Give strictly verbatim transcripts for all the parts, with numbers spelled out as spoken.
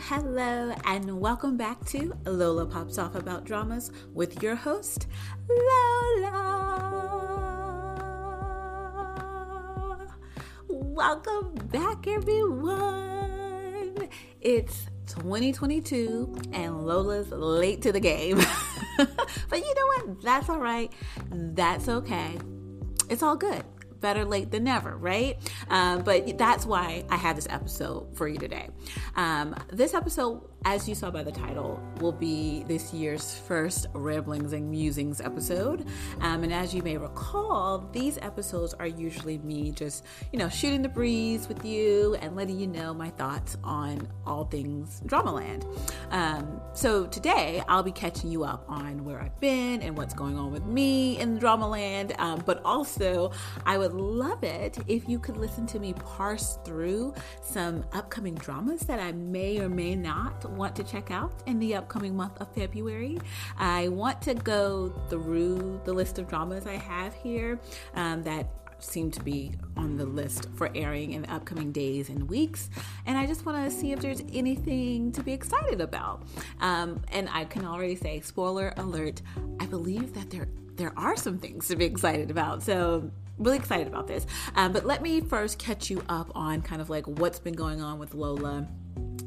Hello and welcome back to Lola Pops Off About Dramas with your host, Lola. Welcome back, everyone. It's twenty twenty-two and Lola's late to the game. But you know what? That's all right. That's okay. It's all good. Better late than never, right? Uh, but that's why I have this episode for you today. Um, this episode, as you saw by the title, will be this year's first Ramblings and Musings episode. Um, and as you may recall, these episodes are usually me just, you know, shooting the breeze with you and letting you know my thoughts on all things Dramaland. Um, so today, I'll be catching you up on where I've been and what's going on with me in Dramaland. Um, but also, I would love it if you could listen to me parse through some upcoming dramas that I may or may not want to check out in the upcoming month of February. I want to go through the list of dramas I have here um, that seem to be on the list for airing in the upcoming days and weeks, and I just want to see if there's anything to be excited about. Um, and I can already say, spoiler alert, I believe that there there are some things to be excited about. So really excited about this. Um, but let me first catch you up on kind of like what's been going on with Lola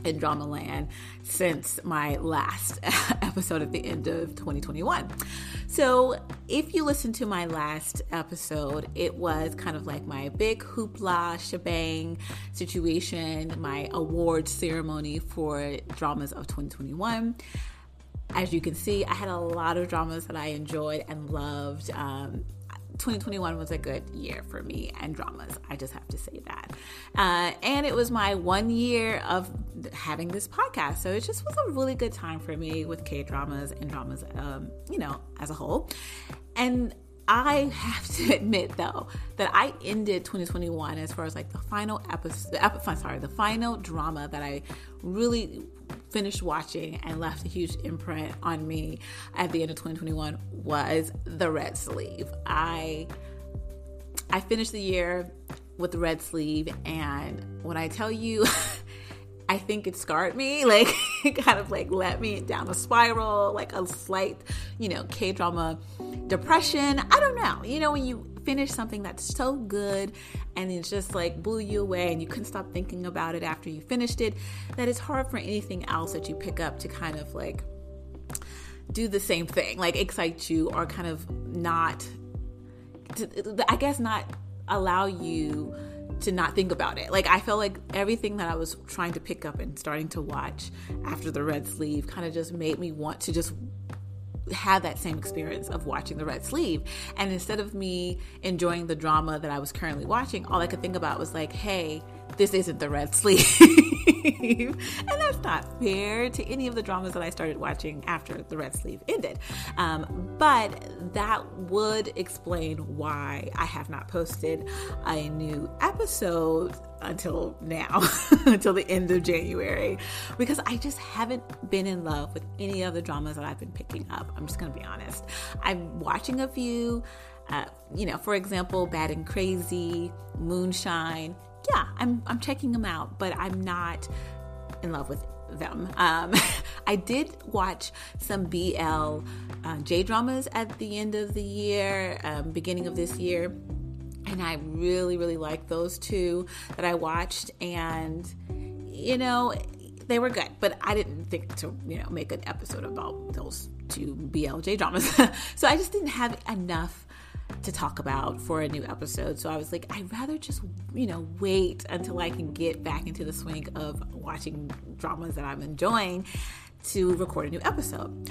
in Dramaland since my last episode at the end of twenty twenty-one. So if you listen to my last episode, it was kind of like my big hoopla shebang situation, my award ceremony for dramas of twenty twenty-one. As you can see, I had a lot of dramas that I enjoyed and loved. Um, twenty twenty-one was a good year for me and dramas. I just have to say that. Uh, and it was my one year of having this podcast. So it just was a really good time for me with K-dramas and dramas, um, you know, as a whole. And I have to admit, though, that I ended twenty twenty-one as far as like the final episode, epi- sorry, the final drama that I really finished watching and left a huge imprint on me at the end of twenty twenty-one was The Red Sleeve. I I finished the year with The Red Sleeve, and when I tell you, I think it scarred me, like it kind of like let me down a spiral, like a slight, you know, K-drama depression. I don't know. You know, when you finish something that's so good and it's just like blew you away and you couldn't stop thinking about it after you finished it, that it's hard for anything else that you pick up to kind of like do the same thing, like excite you or kind of not, to, I guess not allow you to not think about it. Like I felt like everything that I was trying to pick up and starting to watch after The Red Sleeve kind of just made me want to just have that same experience of watching The Red Sleeve. And instead of me enjoying the drama that I was currently watching, all I could think about was like, hey, this isn't The Red Sleeve. And that's not fair to any of the dramas that I started watching after The Red Sleeve ended. Um, but that would explain why I have not posted a new episode until now, until the end of January, because I just haven't been in love with any of the dramas that I've been picking up. I'm just going to be honest. I'm watching a few, uh, you know, for example, Bad and Crazy, Moonshine. Yeah, I'm I'm checking them out, but I'm not in love with them. Um, I did watch some B L uh, J-dramas at the end of the year, um, beginning of this year. And I really, really liked those two that I watched. And, you know, they were good, but I didn't think to, you know, make an episode about those two B L J-dramas. So I just didn't have enough to talk about for a new episode. So I was like, I'd rather just, you know, wait until I can get back into the swing of watching dramas that I'm enjoying to record a new episode.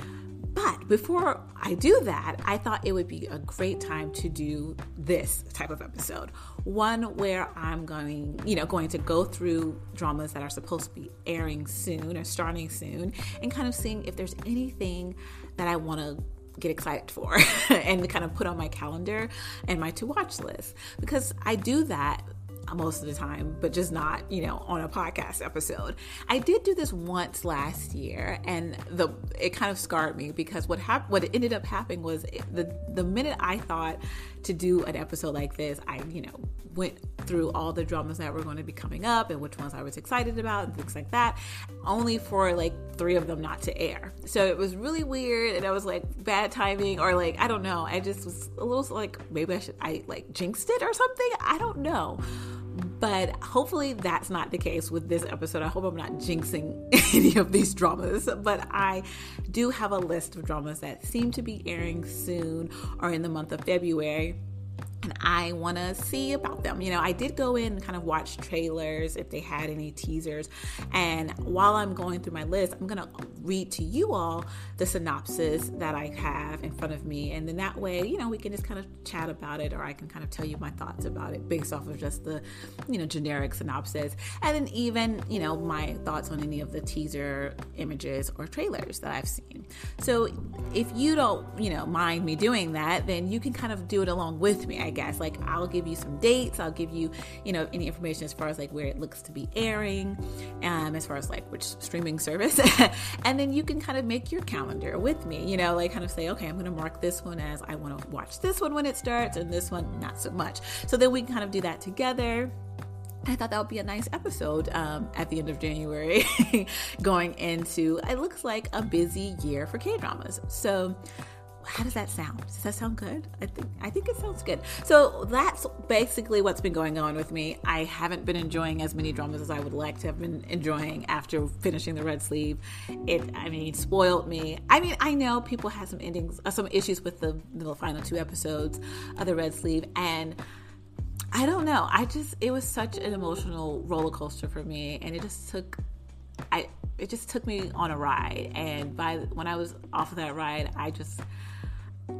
But before I do that, I thought it would be a great time to do this type of episode. One where I'm going, you know, going to go through dramas that are supposed to be airing soon or starting soon and kind of seeing if there's anything that I want to get excited for and kind of put on my calendar and my to-watch list, because I do that most of the time, but just not, you know, on a podcast episode. I did do this once last year, and the it kind of scarred me because what happened, what ended up happening was the the minute I thought to do an episode like this, I, you know, went through all the dramas that were going to be coming up and which ones I was excited about and things like that, only for like three of them not to air. So it was really weird, and I was like bad timing, or like, I don't know. I just was a little like, maybe I should, I like jinxed it or something. I don't know. But hopefully that's not the case with this episode. I hope I'm not jinxing any of these dramas. But I do have a list of dramas that seem to be airing soon or in the month of February. And I want to see about them. You know, I did go in and kind of watch trailers if they had any teasers. And while I'm going through my list, I'm going to read to you all the synopsis that I have in front of me. And then that way, you know, we can just kind of chat about it, or I can kind of tell you my thoughts about it based off of just the, you know, generic synopsis. And then even, you know, my thoughts on any of the teaser images or trailers that I've seen. So if you don't, you know, mind me doing that, then you can kind of do it along with me. I I guess, like, I'll give you some dates, I'll give you, you know, any information as far as like where it looks to be airing, um, as far as like which streaming service, and then you can kind of make your calendar with me, you know, like kind of say, okay, I'm going to mark this one as I want to watch this one when it starts and this one not so much. So then we can kind of do that together. I thought that would be a nice episode um, at the end of January going into, it looks like, a busy year for K-dramas. So how does that sound? Does that sound good? I think I think it sounds good. So that's basically what's been going on with me. I haven't been enjoying as many dramas as I would like to have been enjoying after finishing The Red Sleeve. It, I mean, spoiled me. I mean, I know people had some endings, uh, some issues with the, the final two episodes of The Red Sleeve, and I don't know. I just, it was such an emotional roller coaster for me, and it just took, I it just took me on a ride. And by when I was off of that ride, I just.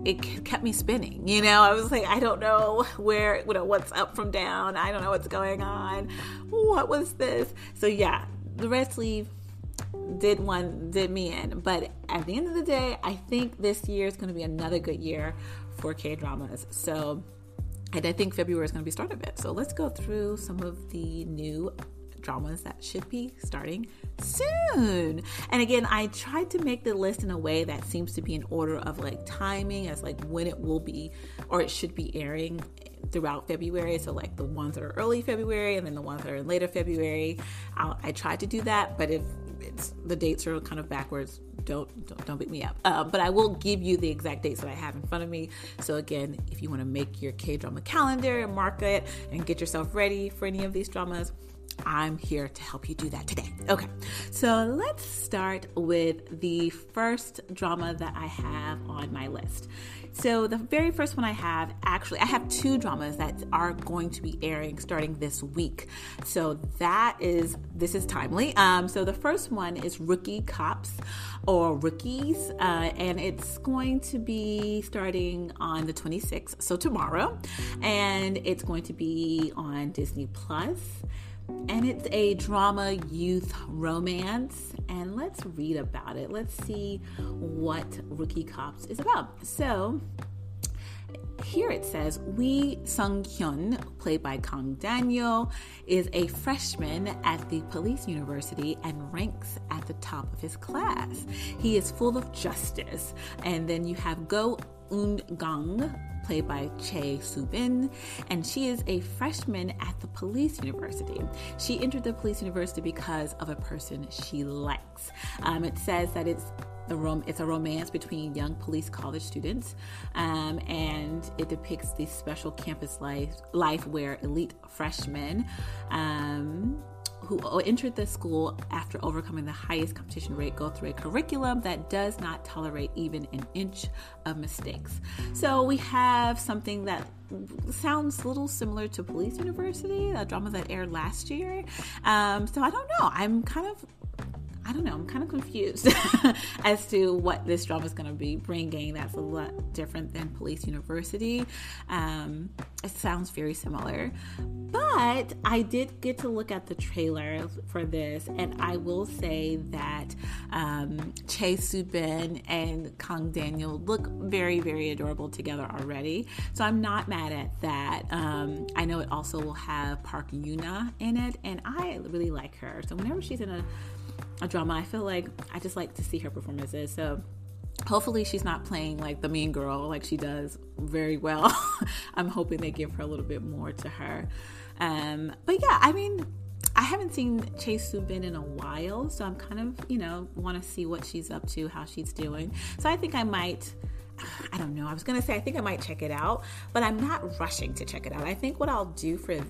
It kept me spinning, you know. I was like, I don't know where, you know, what's up from down. I don't know what's going on. What was this? So yeah, The Red Sleeve did one, did me in. But at the end of the day, I think this year is going to be another good year for K-dramas. So, and I think February is going to be the start of it. So let's go through some of the new dramas that should be starting soon. And again, I tried to make the list in a way that seems to be in order of like timing, as like when it will be or it should be airing throughout February. So like the ones that are early February and then the ones that are in later February. I'll, I tried to do that, but if it's, the dates are kind of backwards, don't don't, don't beat me up. Uh, but I will give you the exact dates that I have in front of me. So again, if you want to make your K-drama calendar and mark it and get yourself ready for any of these dramas, I'm here to help you do that today. Okay, so let's start with the first drama that I have on my list. So the very first one I have, actually, I have two dramas that are going to be airing starting this week. So that is, this is timely. Um, so the first one is Rookie Cops or Rookies, uh, and it's going to be starting on the twenty-sixth, so tomorrow, and it's going to be on Disney Plus. And it's a drama youth romance. And let's read about it. Let's see what Rookie Cops is about. So here it says, Wee Sung-hyun, played by Kang Daniel, is a freshman at the Police University and ranks at the top of his class. He is full of justice. And then you have Go Eun-gang, played by Chae Soo-bin, and she is a freshman at the Police University. She entered the Police University because of a person she likes. Um, it says that it's the rom- it's a romance between young police college students, um, and it depicts the special campus life, life where elite freshmen um, who entered the school after overcoming the highest competition rate go through a curriculum that does not tolerate even an inch of mistakes. So we have something that sounds a little similar to Police University, a drama that aired last year. Um, so I don't know. I'm kind of I don't know, I'm kind of confused as to what this drama is going to be bringing. That's a lot different than Police University. Um, it sounds very similar, but I did get to look at the trailer for this, and I will say that um, Chae Soo-bin and Kang Daniel look very, very adorable together already, so I'm not mad at that. Um, I know it also will have Park Yuna in it, and I really like her, so whenever she's in a a drama, I feel like I just like to see her performances. So hopefully she's not playing like the mean girl, like she does very well. I'm hoping they give her a little bit more to her. Um, but yeah, I mean, I haven't seen Chae Soo-bin in a while, so I'm kind of, you know, want to see what she's up to, how she's doing. So I think I might, I don't know, I was going to say I think I might check it out, but I'm not rushing to check it out. I think what I'll do for uh,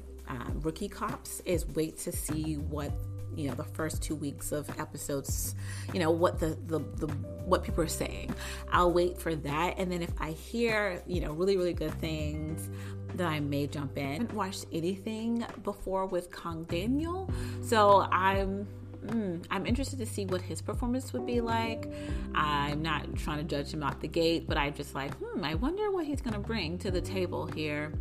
Rookie Cops is wait to see what, you know, the first two weeks of episodes, you know, what the, the, the, what people are saying. I'll wait for that. And then if I hear, you know, really, really good things, then I may jump in. I haven't watched anything before with Kang Daniel. So I'm, mm, I'm interested to see what his performance would be like. I'm not trying to judge him out the gate, but I'm just like, hmm, I wonder what he's going to bring to the table here.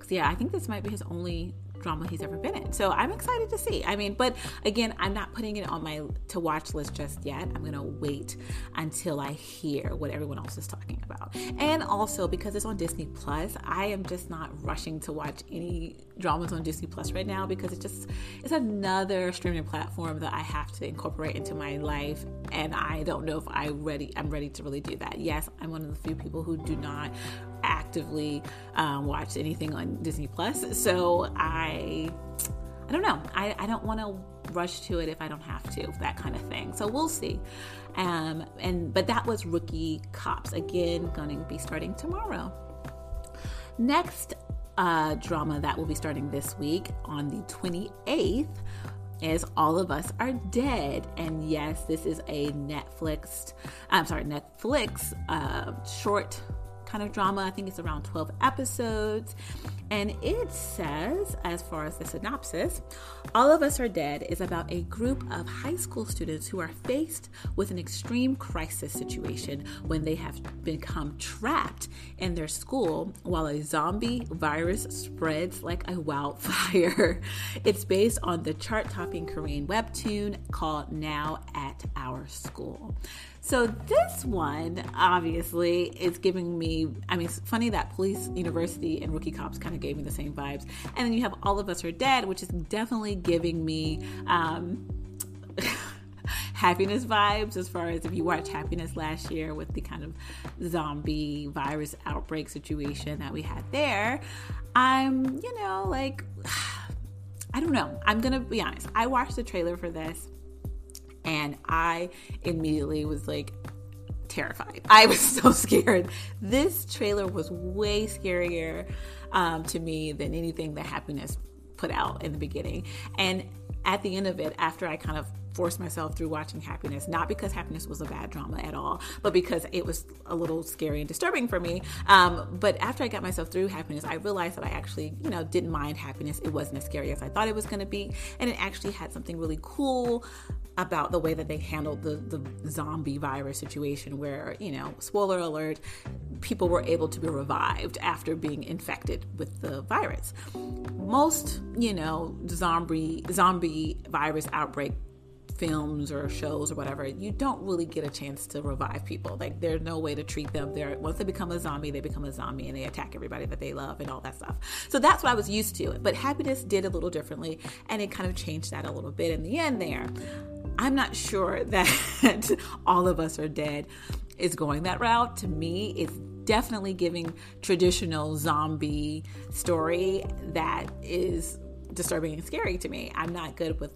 Cause yeah, I think this might be his only drama he's ever been in, so I'm excited to see. I mean, but again, I'm not putting it on my to watch list just yet. I'm gonna wait until I hear what everyone else is talking about, and also because it's on Disney Plus, I am just not rushing to watch any dramas on Disney Plus right now, because it's just it's another streaming platform that I have to incorporate into my life, and I don't know if I ready I'm ready to really do that. Yes, I'm one of the few people who do not actively um, watch anything on Disney Plus, so I I don't know I, I don't want to rush to it if I don't have to, that kind of thing, so we'll see. Um, and but that was Rookie Cops, again gonna be starting tomorrow. Next uh, drama that will be starting this week on the twenty-eighth is All of Us Are Dead. And yes, this is a Netflix I'm sorry Netflix uh, short kind of drama. I think it's around twelve episodes, and it says, as far as the synopsis, All of Us Are Dead is about a group of high school students who are faced with an extreme crisis situation when they have become trapped in their school while a zombie virus spreads like a wildfire. It's based on the chart-topping Korean webtoon called Now at Our School. So this one, obviously, is giving me, I mean, it's funny that Police University and Rookie Cops kind of gave me the same vibes. And then you have All of Us Are Dead, which is definitely giving me um, Happiness vibes, as far as if you watched Happiness last year with the kind of zombie virus outbreak situation that we had there. I'm, you know, like, I don't know. I'm going to be honest. I watched the trailer for this, and I immediately was like terrified. I was so scared. This trailer was way scarier um, to me than anything that Happiness put out in the beginning. And at the end of it, after I kind of forced myself through watching Happiness, not because Happiness was a bad drama at all, but because it was a little scary and disturbing for me. Um, but after I got myself through Happiness, I realized that I actually, you know, didn't mind Happiness. It wasn't as scary as I thought it was going to be. And it actually had something really cool about the way that they handled the, the zombie virus situation where, you know, spoiler alert, people were able to be revived after being infected with the virus. Most, you know, zombie zombie virus outbreak films or shows or whatever, you don't really get a chance to revive people. Like, there's no way to treat them. They're, once they become a zombie, they become a zombie and they attack everybody that they love and all that stuff. So that's what I was used to. But Happiness did a little differently, and it kind of changed that a little bit in the end there. I'm not sure that All of Us Are Dead is going that route. To me, it's definitely giving traditional zombie story that is disturbing and scary to me. I'm not good with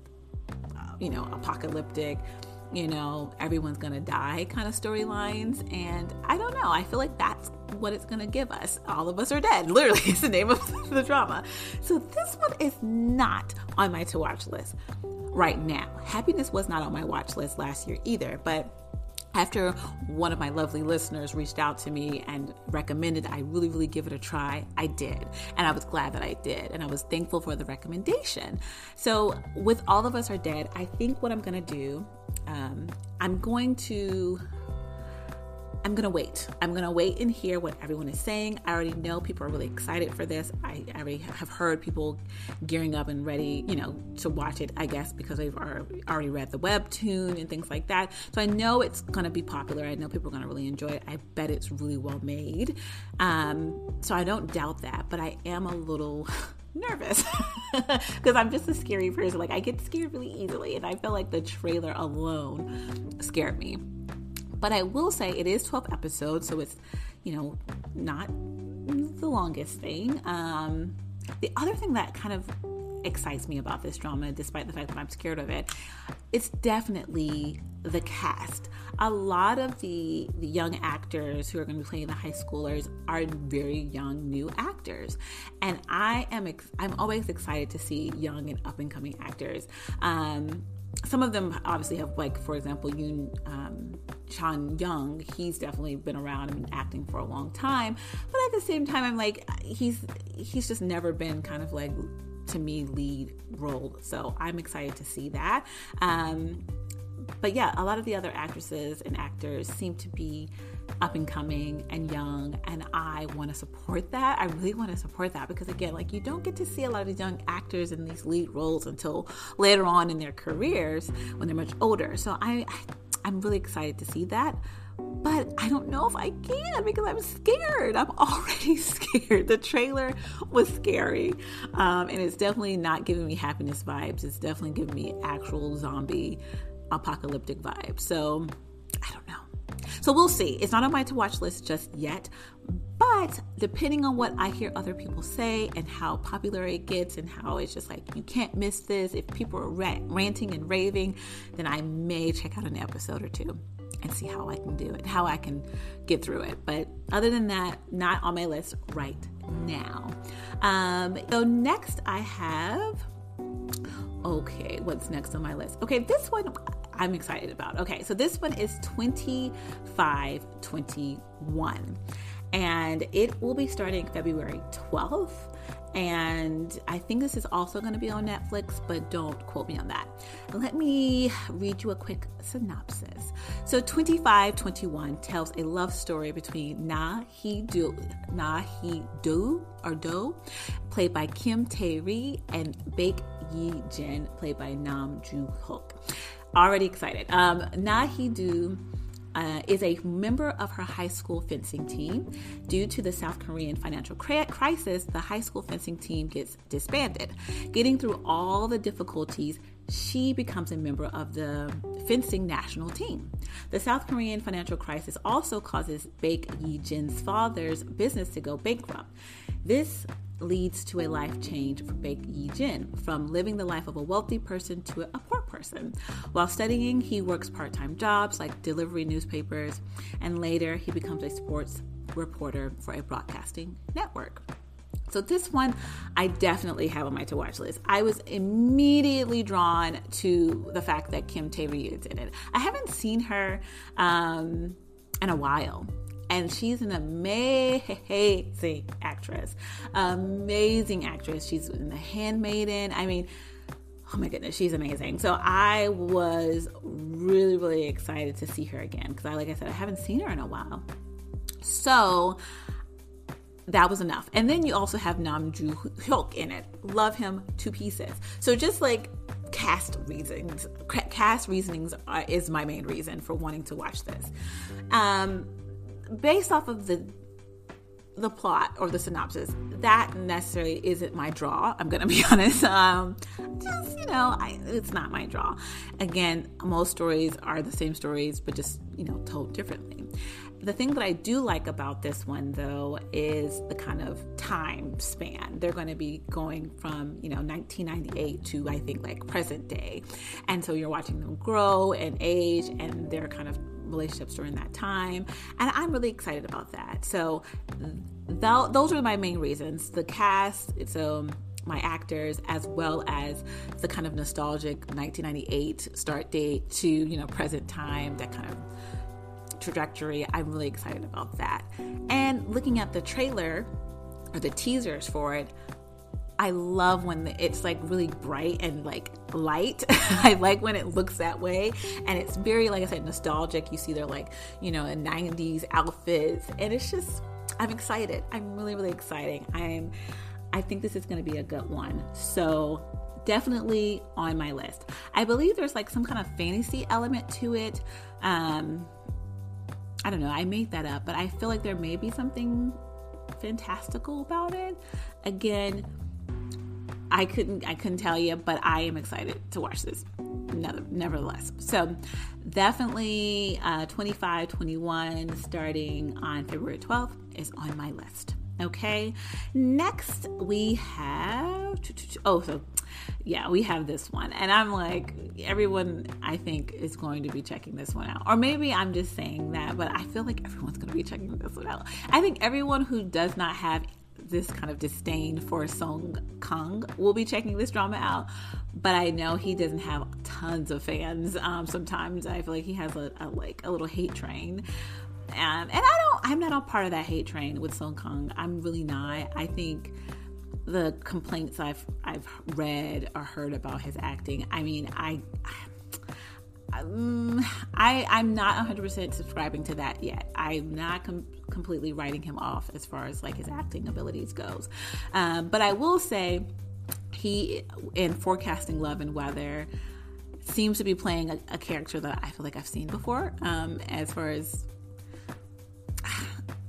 you know, apocalyptic, you know, everyone's going to die kind of storylines. And I don't know, I feel like that's what it's going to give us. All of Us Are Dead, literally, it's the name of the drama. So this one is not on my to-watch list right now. Happiness was not on my watch list last year either, but After one of my lovely listeners reached out to me and recommended I really, really give it a try, I did. And I was glad that I did. And I was thankful for the recommendation. So with All of Us Are Dead, I think what I'm going to do, um, I'm going to... I'm going to wait. I'm going to wait and hear what everyone is saying. I already know people are really excited for this. I, I already have heard people gearing up and ready, you know, to watch it, I guess, because they've already read the webtoon and things like that. So I know it's going to be popular. I know people are going to really enjoy it. I bet it's really well made. Um, so I don't doubt that, but I am a little... nervous because I'm just a scary person. Like, I get scared really easily, and I feel like the trailer alone scared me. But I will say it is twelve episodes, so it's, you know, not the longest thing. Um, the other thing that kind of excites me about this drama, despite the fact that I'm scared of it, it's definitely the cast. A lot of the, the young actors who are going to be playing the high schoolers are very young, new actors. And I am ex- I'm always excited to see young and up-and-coming actors. Um, some of them obviously have, like, for example, Yoon... Um, Chan Young, he's definitely been around and acting for a long time, but at the same time, I'm like, he's he's just never been kind of like, to me, lead role, so I'm excited to see that. Um, but yeah, a lot of the other actresses and actors seem to be up and coming and young, and I want to support that. I really want to support that because, again, like, you don't get to see a lot of these young actors in these lead roles until later on in their careers when they're much older, so I, I I'm really excited to see that, but I don't know if I can because I'm scared. I'm already scared. The trailer was scary, um, and it's definitely not giving me happiness vibes. It's definitely giving me actual zombie apocalyptic vibes. So I don't know. So we'll see. It's not on my to-watch list just yet, but depending on what I hear other people say and how popular it gets and how it's just like, you can't miss this. If people are rant, ranting and raving, then I may check out an episode or two and see how I can do it, how I can get through it. But other than that, not on my list right now. Um, so next I have, okay, what's next on my list? Okay, this one I'm excited about. Okay, so this one is twenty-five twenty-one. And it will be starting February twelfth. And I think this is also going to be on Netflix, but don't quote me on that. Let me read you a quick synopsis. So twenty-five twenty-one tells a love story between Na Hee-do, Na Hee-do or Do, played by Kim Tae-ri, and Baek Ye-jin, played by Nam Joo-hyuk. Already excited. Um, Na Hee-do Uh, is a member of her high school fencing team. Due to the South Korean financial crisis, the high school fencing team gets disbanded. Getting through all the difficulties, she becomes a member of the fencing national team. The South Korean financial crisis also causes Baek Ye-jin's father's business to go bankrupt. This leads to a life change for Baek Ye-jin, from living the life of a wealthy person to a poor person. While studying, he works part-time jobs like delivery newspapers, and later he becomes a sports reporter for a broadcasting network. So this one I definitely have on my to-watch list. I was immediately drawn to the fact that Kim Tae-ri is in it. I haven't seen her um, in a while. And she's an amazing actress, amazing actress. She's in The Handmaiden. I mean, oh my goodness, she's amazing. So I was really, really excited to see her again because, I, like I said, I haven't seen her in a while. So that was enough. And then you also have Nam Joo-hyuk in it. Love him to pieces. So just like cast reasons, cast reasonings are, is my main reason for wanting to watch this. Um... Based off of the the plot or the synopsis, that necessarily isn't my draw. I'm gonna be honest. Um, just you know, I, it's not my draw. Again, most stories are the same stories, but just you know, told differently. The thing that I do like about this one, though, is the kind of time span. They're going to be going from, you know, nineteen ninety-eight to, I think, like present day, and so you're watching them grow and age, and they're kind of relationships during that time, and I'm really excited about that. So th- those are my main reasons: the cast, so my actors, as well as the kind of nostalgic nineteen ninety-eight start date to, you know, present time, that kind of trajectory. I'm really excited about that. And looking at the trailer or the teasers for it, I love when it's like really bright and like light. I like when it looks that way. And it's very, like I said, nostalgic. You see they're like, you know, in nineties outfits. And it's just, I'm excited. I'm really, really excited. I'm, I think this is going to be a good one. So definitely on my list. I believe there's like some kind of fantasy element to it. Um, I don't know. I made that up, but I feel like there may be something fantastical about it. Again, I couldn't I couldn't tell you, but I am excited to watch this nevertheless. So definitely uh, twenty-five twenty-one starting on February twelfth is on my list. Okay, next we have, oh, so yeah, we have this one. And I'm like, everyone, I think, is going to be checking this one out. Or maybe I'm just saying that, but I feel like everyone's going to be checking this one out. I think everyone who does not have this kind of disdain for Song Kang will be checking this drama out, but I know he doesn't have tons of fans. Um, sometimes I feel like he has a, a like a little hate train, um, and I don't. I'm not on part of that hate train with Song Kang. I'm really not. I think the complaints I've I've read or heard about his acting. I mean, I. I Um, I, I'm not one hundred percent subscribing to that yet. I'm not com- completely writing him off as far as like his acting abilities goes. Um, but I will say he, in Forecasting Love and Weather, seems to be playing a, a character that I feel like I've seen before. Um, as far as,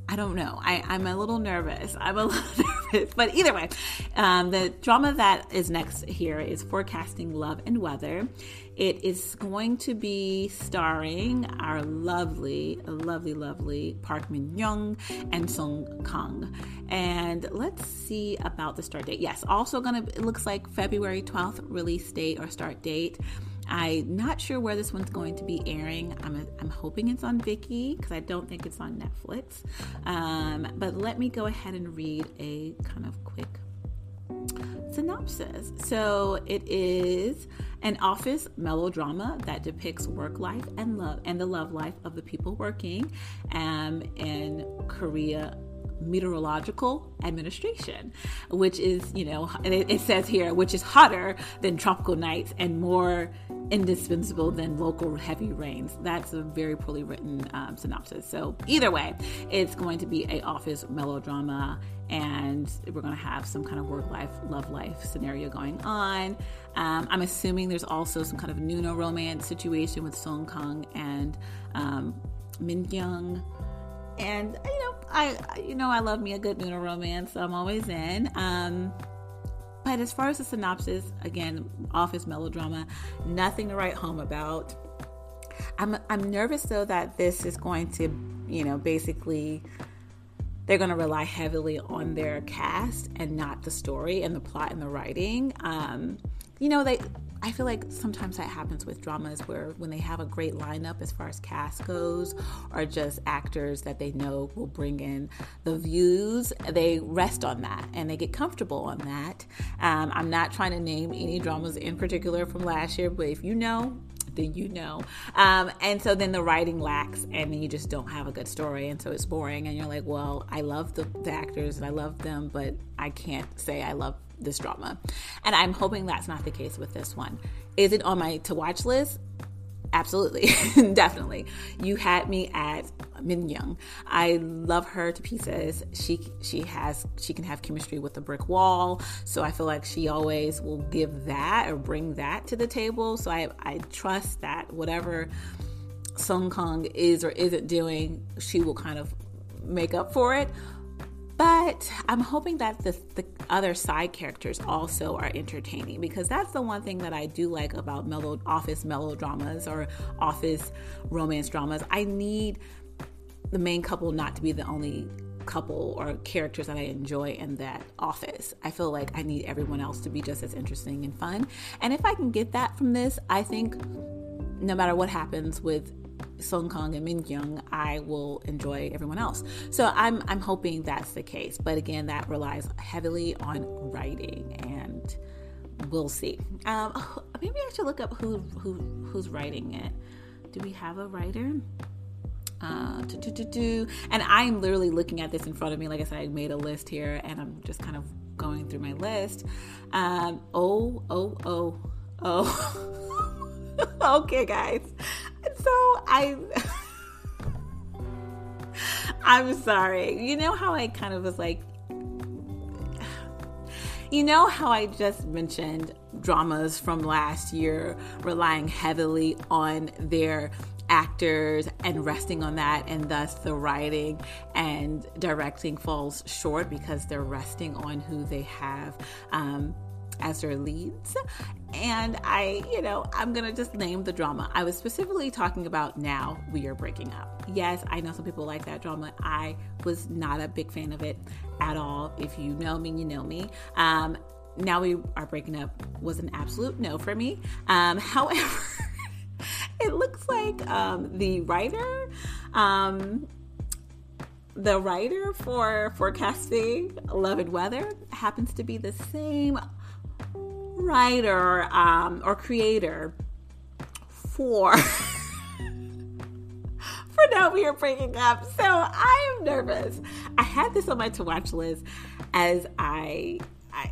I don't know. I, I'm a little nervous. I'm a little nervous. But either way, um, the drama that is next here is Forecasting Love and Weather. It is going to be starring our lovely, lovely, lovely Park Min-young and Song Kang. And let's see about the start date. Yes, also going to, it looks like February twelfth release date or start date. I'm not sure where this one's going to be airing. I'm I'm hoping it's on Viki because I don't think it's on Netflix. Um, but let me go ahead and read a kind of quick synopsis. So it is an office melodrama that depicts work life and love and the love life of the people working um, in Korea meteorological administration, which is, you know, it, it says here, which is hotter than tropical nights and more indispensable than local heavy rains. That's a very poorly written um, synopsis. So either way, it's going to be a office melodrama, and we're going to have some kind of work-life, love-life scenario going on. Um, I'm assuming there's also some kind of Nuno romance situation with Song Kang and um, Min-young. And, you know, I, you know, I love me a good noodle romance, so I'm always in. Um, but as far as the synopsis, again, office melodrama, nothing to write home about. I'm, I'm nervous though that this is going to, you know, basically they're going to rely heavily on their cast and not the story and the plot and the writing. Um, you know, they, I feel like sometimes that happens with dramas where when they have a great lineup as far as cast goes or just actors that they know will bring in the views, they rest on that and they get comfortable on that. Um, I'm not trying to name any dramas in particular from last year, but if you know, then you know. Um, and so then the writing lacks and then you just don't have a good story. And so it's boring and you're like, well, I love the, the actors and I love them, but I can't say I love this drama. And I'm hoping that's not the case with this one. Is it on my to-watch list? Absolutely. Definitely. You had me at Min-young. I love her to pieces. She she has she can have chemistry with the brick wall. So I feel like she always will give that or bring that to the table. So I I trust that whatever Song Kang is or isn't doing, she will kind of make up for it. But I'm hoping that the, the other side characters also are entertaining, because that's the one thing that I do like about mellow, office melodramas or office romance dramas. I need the main couple not to be the only couple or characters that I enjoy in that office. I feel like I need everyone else to be just as interesting and fun. And if I can get that from this, I think no matter what happens with Song Kang and Min-young, I will enjoy everyone else. So I'm I'm hoping that's the case. But again, that relies heavily on writing, and we'll see. Um, oh, maybe I should look up who who who's writing it. Do we have a writer? Uh, do, do, do, do. And I'm literally looking at this in front of me. Like I said, I made a list here, and I'm just kind of going through my list. Um, oh, oh, oh, oh. Okay, guys. So I... I'm sorry. You know how I kind of was like... You know how I just mentioned dramas from last year relying heavily on their actors and resting on that, and thus the writing and directing falls short because they're resting on who they have um, as their leads. And I, you know, I'm going to just name the drama. I was specifically talking about Now We Are Breaking Up. Yes, I know some people like that drama. I was not a big fan of it at all. If you know me, you know me. Um, Now We Are Breaking Up was an absolute no for me. Um, however... It looks like um, the writer, um, the writer for Forecasting Love and Weather happens to be the same writer um, or creator for, for Now We Are Breaking Up. So I am nervous. I had this on my to-watch list as I... I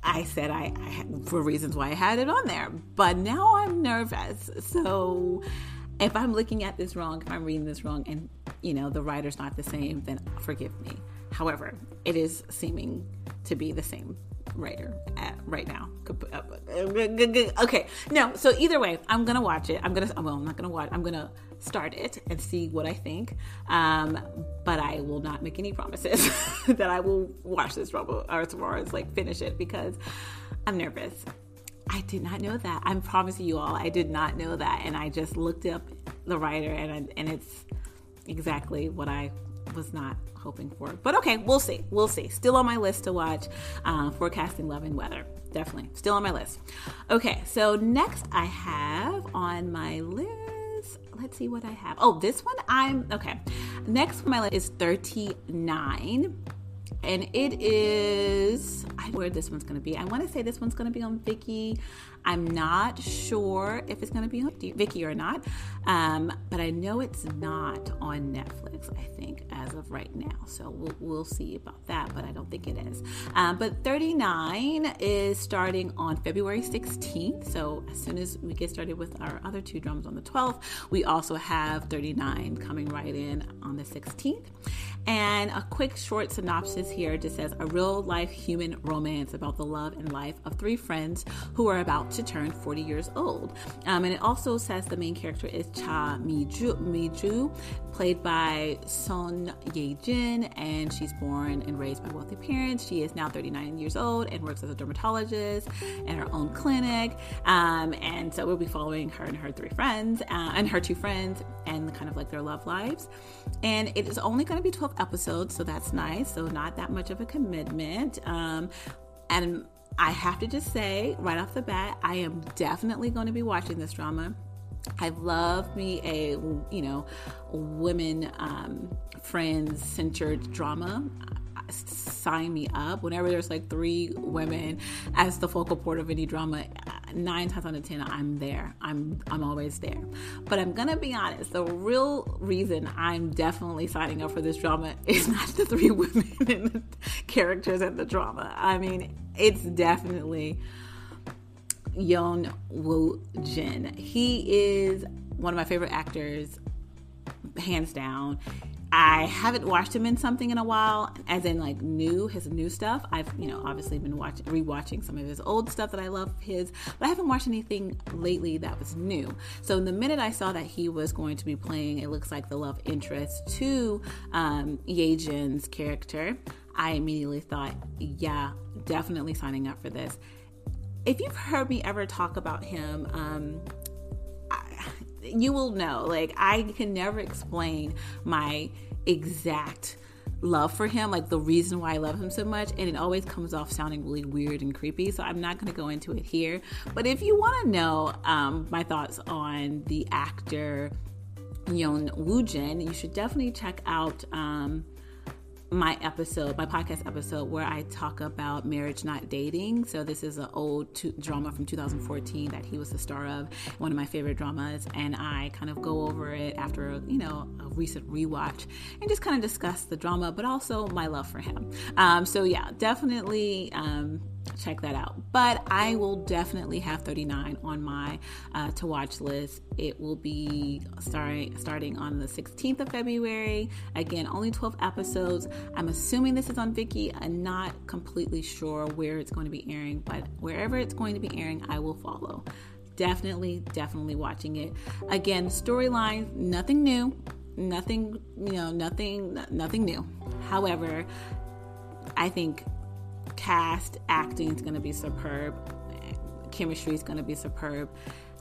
I said I, I, for reasons why I had it on there, but now I'm nervous. So if I'm looking at this wrong, if I'm reading this wrong, and you know, the writer's not the same, then forgive me. However, it is seeming to be the same writer at, right now. Okay. No. So either way, I'm going to watch it. I'm going to, well, I'm not going to watch, I'm going to start it and see what I think. Um, but I will not make any promises that I will watch this drama or tomorrow is like finish it, because I'm nervous. I did not know that. I'm promising you all, I did not know that. And I just looked up the writer, and I, and it's exactly what I was not hoping for. But okay, we'll see. We'll see. Still on my list to watch. Uh, Forecasting Love and Weather. Definitely. Still on my list. Okay, so next I have on my list, let's see what I have. Oh, this one I'm, okay. Next on my list is thirty-nine. And it is, I don't know where this one's going to be. I want to say this one's going to be on Viki. I'm not sure if it's going to be on Viki or not. Um, but I know it's not on Netflix, I think, as of right now. So we'll, we'll see about that, but I don't think it is. Um, but thirty-nine is starting on February sixteenth. So as soon as we get started with our other two dramas on the twelfth, we also have thirty-nine coming right in on the sixteenth. And a quick short synopsis here just says, a real-life human romance about the love and life of three friends who are about to turn forty years old. Um, and it also says the main character is Cha Mi-ju, played by Son Ye-jin, and she's born and raised by wealthy parents. She is now thirty-nine years old and works as a dermatologist in her own clinic. Um, and so we'll be following her and her three friends, uh, and her two friends, and kind of like their love lives. And it is only going to be twelve episodes, so that's nice. So not that much of a commitment. Um, and I have to just say right off the bat, I am definitely going to be watching this drama. I love me a, you know, women um, friends centered drama. Sign me up. Whenever there's like three women as the focal point of any drama, nine times out of ten, I'm there. I'm I'm always there. But I'm gonna be honest, the real reason I'm definitely signing up for this drama is not the three women and the characters in the drama. I mean, it's definitely Yeon Woo-jin. He is one of my favorite actors, hands down. I haven't watched him in something in a while, as in like new, his new stuff. I've, you know, obviously been watching, rewatching some of his old stuff that I love his, but I haven't watched anything lately that was new. So the minute I saw that he was going to be playing, it looks like the love interest to um, Ye-jin's character, I immediately thought, yeah, definitely signing up for this. If you've heard me ever talk about him, um, you will know, like, I can never explain my exact love for him, like the reason why I love him so much, and it always comes off sounding really weird and creepy, so I'm not going to go into it here. But if you want to know um, my thoughts on the actor Yeon Woo-jin, you should definitely check out um, my episode, my podcast episode, where I talk about marriage, not dating. So this is an old to- drama from two thousand fourteen that he was the star of, one of my favorite dramas. And I kind of go over it after, you know, a recent rewatch and just kind of discuss the drama, but also my love for him. Um, so yeah, definitely, um, check that out. But I will definitely have thirty-nine on my uh, to watch list. It will be starting starting on the sixteenth of February. Again, only twelve episodes. I'm assuming this is on Viki. I'm not completely sure where it's going to be airing, but wherever it's going to be airing, I will follow. Definitely, definitely watching it. Again, storyline, nothing new, nothing, you know, nothing, nothing new. However, I think cast acting is going to be superb. Chemistry is going to be superb.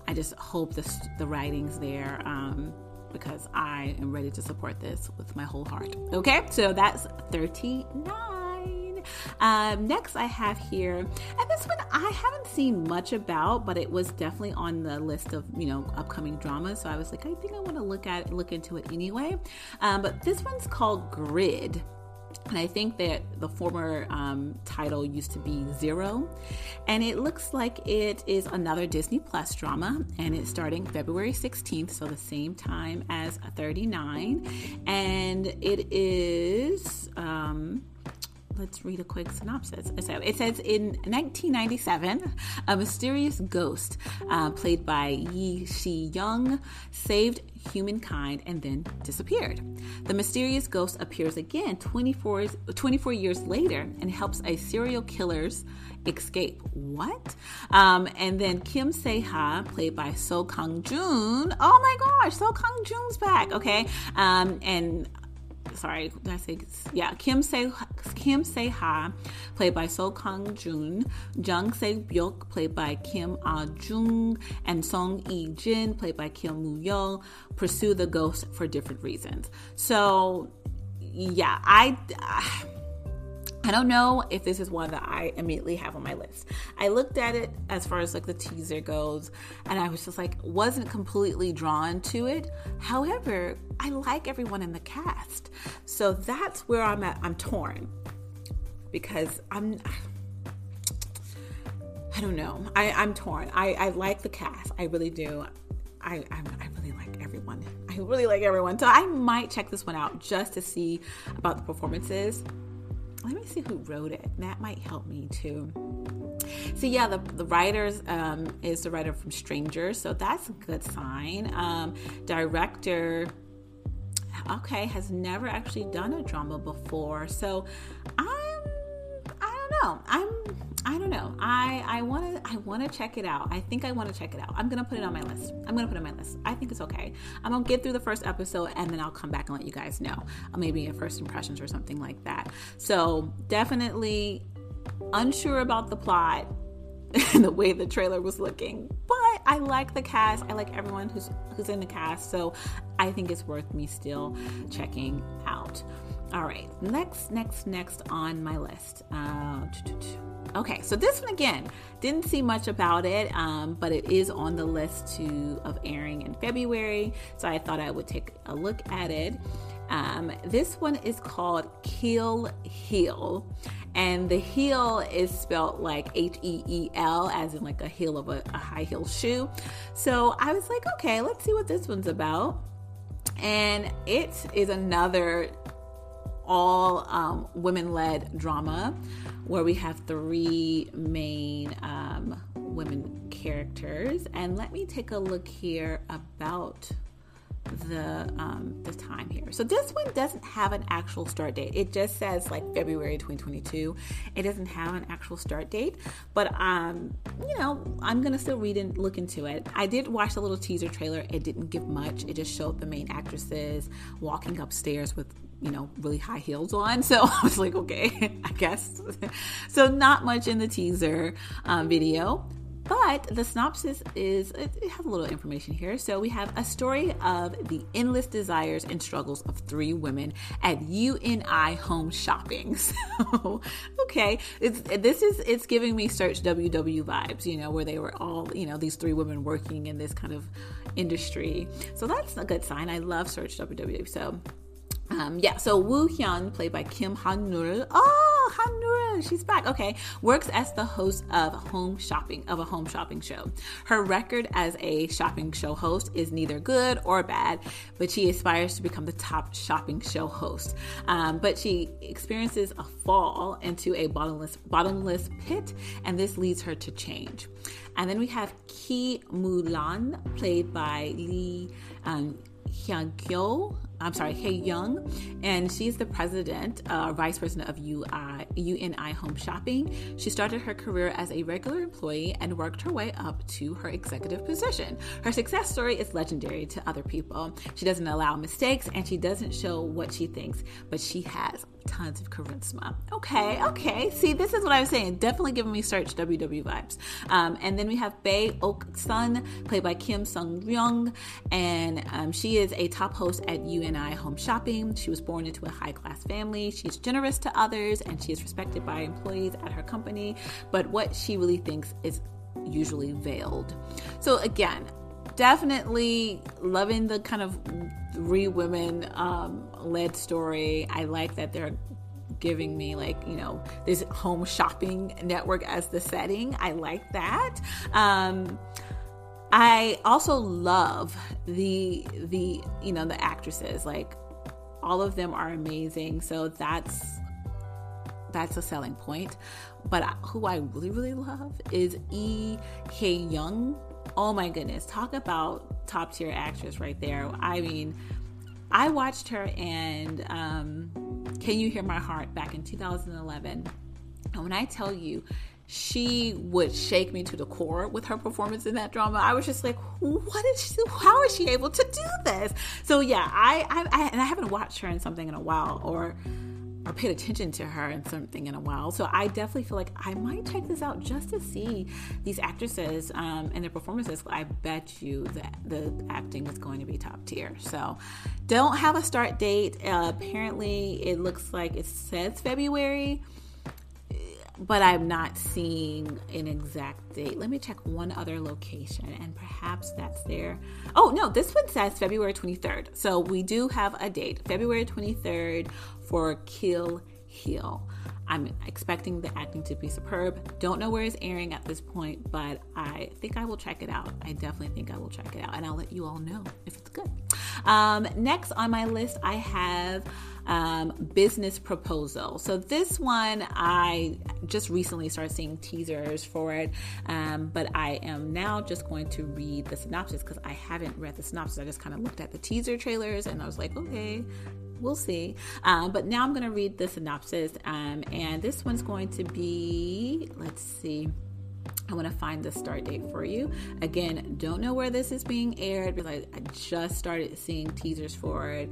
I just hope the the writing's there, um, because I am ready to support this with my whole heart. Okay, so that's thirty-nine. Um, next, I have here, and this one I haven't seen much about, but it was definitely on the list of, you know, upcoming dramas. So I was like, I think I want to look at look into it anyway. Um, but this one's called Grid. And I think that the former um, title used to be Zero. And it looks like it is another Disney Plus drama. And it's starting February sixteenth, so the same time as thirty-nine. And it is... Um, let's read a quick synopsis. So it says, in nineteen ninety-seven, a mysterious ghost uh, played by Yi Shi-young saved humankind and then disappeared. The mysterious ghost appears again twenty-four, twenty-four years later and helps a serial killer's escape. What? Um, and then Kim Se-ha, played by So Kang-joon. Oh my gosh, So Kang-joon's back. Okay. Um, and Sorry, did I say yeah? Kim Se Kim Se Ha, played by So Kang Jun, Jung Se Byuk, played by Kim Ah Jung, and Song E Jin, played by Kim Woo Young, pursue the ghost for different reasons. So, yeah, I I don't know if this is one that I immediately have on my list. I looked at it as far as like the teaser goes, and I was just like, wasn't completely drawn to it. However, I like everyone in the cast. So that's where I'm at. I'm torn because I'm, I don't know. I, I'm torn. I, I like the cast. I really do. I, I, I really like everyone. I really like everyone. So I might check this one out just to see about the performances. Let me see who wrote it. That might help me too. So yeah, the, the writers um, is the writer from Stranger. So that's a good sign. Um, director... okay, has never actually done a drama before, so I'm, I don't know, I'm, I don't know, I, I want to, I want to check it out, I think I want to check it out, I'm going to put it on my list, I'm going to put it on my list, I think it's okay, I'm going to get through the first episode, and then I'll come back and let you guys know, maybe a first impressions or something like that. So definitely unsure about the plot, and the way the trailer was looking, but I like the cast. I like everyone who's who's in the cast. So I think it's worth me still checking out. All right, next, next, next on my list. Uh, okay, so this one again, didn't see much about it, um, but it is on the list to of airing in February. So I thought I would take a look at it. Um, this one is called Kill Heel, and the heel is spelled like H E E L, as in like a heel of a, a high heel shoe. So I was like, okay, let's see what this one's about. And it is another all um, women-led drama where we have three main um, women characters. And let me take a look here about the um the time here. So this one doesn't have an actual start date. It just says like February twenty twenty-two. It doesn't have an actual start date, but um you know, I'm gonna still read and look into it. I did watch a little teaser trailer. It didn't give much. It just showed the main actresses walking upstairs with, you know, really high heels on. So I was like, okay, I guess. So not much in the teaser um, video. But the synopsis is, it has a little information here. So we have a story of the endless desires and struggles of three women at U N I home shopping. So, okay, it's, this is, it's giving me Search W W W vibes, you know, where they were all, you know, these three women working in this kind of industry. So that's a good sign. I love Search W W W. So Um, yeah, so Woo Hyun, played by Kim Han-nul. Oh, Han-nul, she's back. Okay, works as the host of home shopping of a home shopping show. Her record as a shopping show host is neither good or bad, but she aspires to become the top shopping show host. Um, but she experiences a fall into a bottomless bottomless pit, and this leads her to change. And then we have Ki Mulan, played by Lee um, Hyang-kyo. I'm sorry, Hae-young, and she's the president, uh, vice president of U I, U N I Home Shopping. She started her career as a regular employee and worked her way up to her executive position. Her success story is legendary to other people. She doesn't allow mistakes, and she doesn't show what she thinks, but she has tons of charisma. Okay, okay. See, this is what I was saying. Definitely giving me Search W W vibes. Um, and then we have Bae Ok-sun, played by Kim Sung-ryung, and um, she is a top host at U N I Home Shopping. She was born into a high-class family. She's generous to others, and she is respected by employees at her company, but what she really thinks is usually veiled. So again, definitely loving the kind of three women um, led story. I like that they're giving me, like, you know, this home shopping network as the setting. I like that. Um, I also love the, the, you know, the actresses, like all of them are amazing. So that's, that's a selling point. But who I really, really love is Lee Hyang-kyo. Oh my goodness. Talk about top tier actress right there. I mean, I watched her and, um, Can You Hear My Heart back in two thousand eleven. And when I tell you, she would shake me to the core with her performance in that drama. I was just like, what is she, how is she able to do this? So yeah, I, I, I and I haven't watched her in something in a while, or or paid attention to her in something in a while. So I definitely feel like I might check this out just to see these actresses um, and their performances. I bet you that the acting was going to be top tier. So don't have a start date. Uh, apparently it looks like it says February, but I'm not seeing an exact date. Let me check one other location, and perhaps that's there. Oh no, this one says February twenty-third. So we do have a date, February twenty-third for Kill Heel. I'm expecting the acting to be superb. Don't know where it's airing at this point, but I think I will check it out. I definitely think I will check it out, and I'll let you all know if it's good. Um, next on my list, I have um, Business Proposal. So this one, I just recently started seeing teasers for it, um, but I am now just going to read the synopsis because I haven't read the synopsis. I just kind of looked at the teaser trailers, and I was like, okay, we'll see. Um, but now I'm going to read the synopsis. Um, and this one's going to be, let's see, I want to find the start date for you. Again, don't know where this is being aired because I, I just started seeing teasers for it.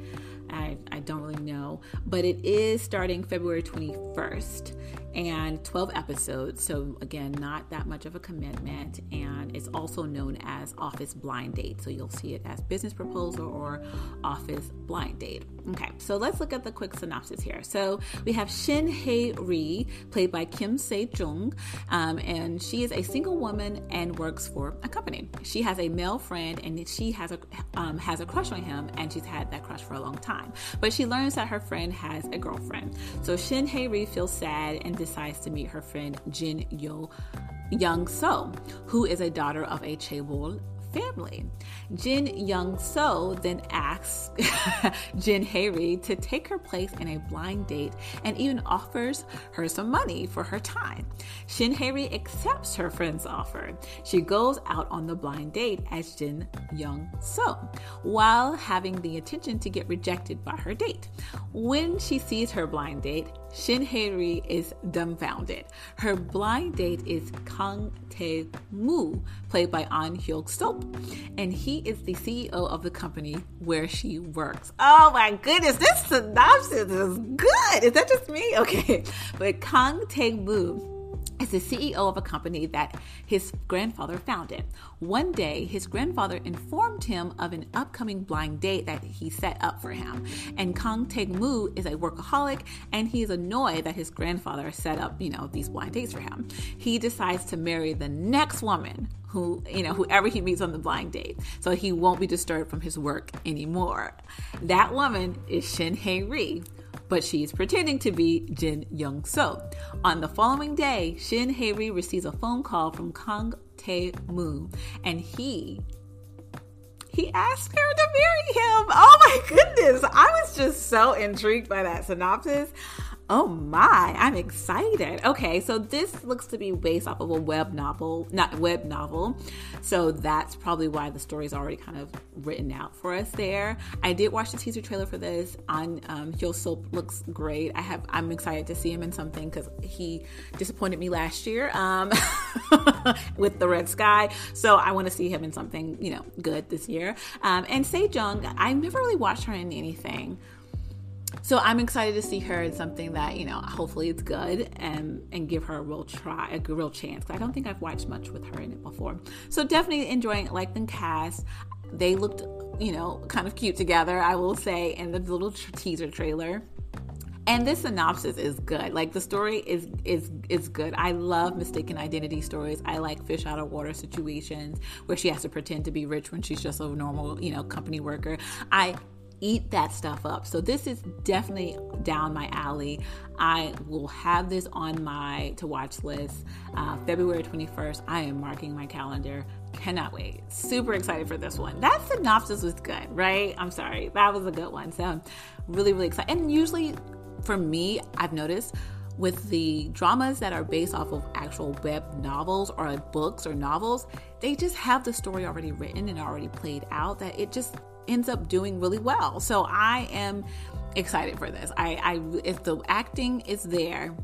I, I don't really know, but it is starting February twenty-first and twelve episodes. So again, not that much of a commitment. And it's also known as Office Blind Date. So you'll see it as Business Proposal or Office Blind Date. Okay, so let's look at the quick synopsis here. So we have Shin Hae-ri, played by Kim Se-jung, um, and she is a single woman and works for a company. She has a male friend, and she has a um, has a crush on him, and she's had that crush for a long time. But she learns that her friend has a girlfriend. So Shin Hae-ri feels sad and decides to meet her friend Jin Yo Young So, who is a daughter of a Chaebol family. Jin Young So then asks Jin Hae-ri to take her place in a blind date and even offers her some money for her time. Shin Hae-ri accepts her friend's offer. She goes out on the blind date as Jin Young So, while having the intention to get rejected by her date. When she sees her blind date, Shin Hae-ri is dumbfounded. Her blind date is Kang Tae-ri, played by An Hyuk-soap, and he is the C E O of the company where she works. Oh my goodness, this synopsis is good. Is that just me? Okay. But Kang Tae-ri is the C E O of a company that his grandfather founded. One day, his grandfather informed him of an upcoming blind date that he set up for him. And Kang Tae-ri is a workaholic, and he is annoyed that his grandfather set up, you know, these blind dates for him. He decides to marry the next woman who, you know, whoever he meets on the blind date, so he won't be disturbed from his work anymore. That woman is Shin Hae-ri, but she is pretending to be Jin Young-soo. On the following day, Shin Hae-ri receives a phone call from Kang Tae-ri, and he he asked her to marry him. Oh my goodness, I was just so intrigued by that synopsis. Oh my, I'm excited. Okay, so this looks to be based off of a web novel, not web novel. So that's probably why the story's already kind of written out for us there. I did watch the teaser trailer for this. On um, Hyo-seop looks great. I have, I'm excited to see him in something because he disappointed me last year um, with The Red Sky. So I want to see him in something, you know, good this year. Um, and Sejong, I've never really watched her in anything. So I'm excited to see her in something that, you know, hopefully it's good and, and give her a real try, a real chance. I don't think I've watched much with her in it before. So definitely enjoying it, like the cast. They looked, you know, kind of cute together, I will say, in the little t- teaser trailer. And this synopsis is good. Like, the story is is is good. I love mistaken identity stories. I like fish out of water situations where she has to pretend to be rich when she's just a normal, you know, company worker. I eat that stuff up. So this is definitely down my alley. I will have this on my to watch list. Uh, February twenty-first, I am marking my calendar. Cannot wait. Super excited for this one. That synopsis was good, right? I'm sorry. That was a good one. So I'm really, really excited. And usually for me, I've noticed with the dramas that are based off of actual web novels or books or novels, they just have the story already written and already played out that it just ends up doing really well. So I am excited for this. I, I if the acting is there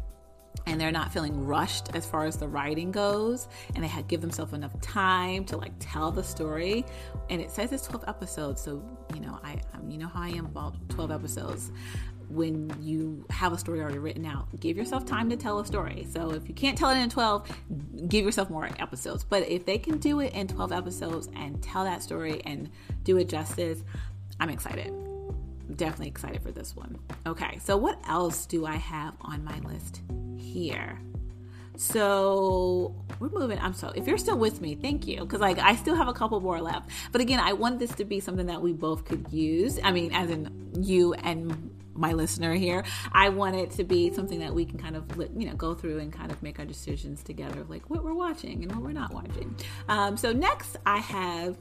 and they're not feeling rushed as far as the writing goes, and they have give themselves enough time to like tell the story, and it says it's twelve episodes, so you know I um, you know how I am about twelve episodes. When you have a story already written out, give yourself time to tell a story. So if you can't tell it in twelve, give yourself more episodes. But if they can do it in twelve episodes and tell that story and do it justice, I'm excited. Definitely excited for this one. Okay, so what else do I have on my list here? So we're moving. I'm so, if you're still with me, thank you. Cause like I still have a couple more left, but again, I want this to be something that we both could use. I mean, as in you and my listener here, I want it to be something that we can kind of, you know, go through and kind of make our decisions together, like what we're watching and what we're not watching. Um, so next I have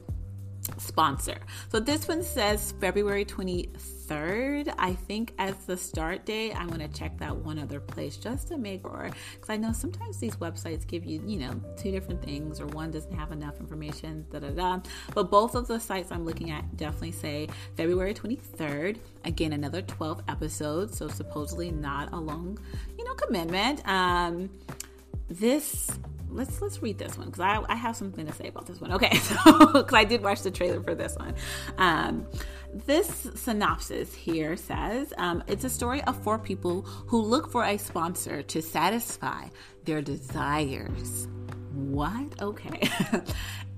Sponsor. So this one says February twenty-third, I think, as the start date. I'm going to check that one other place just to make sure, because I know sometimes these websites give you, you know, two different things, or one doesn't have enough information, da da da. But both of the sites I'm looking at definitely say February twenty-third. Again, another twelve episodes, so supposedly not a long, you know, commitment. Um, this Let's let's read this one because I, I have something to say about this one. Okay, so because I did watch the trailer for this one. Um, this synopsis here says um, it's a story of four people who look for a sponsor to satisfy their desires. What? Okay.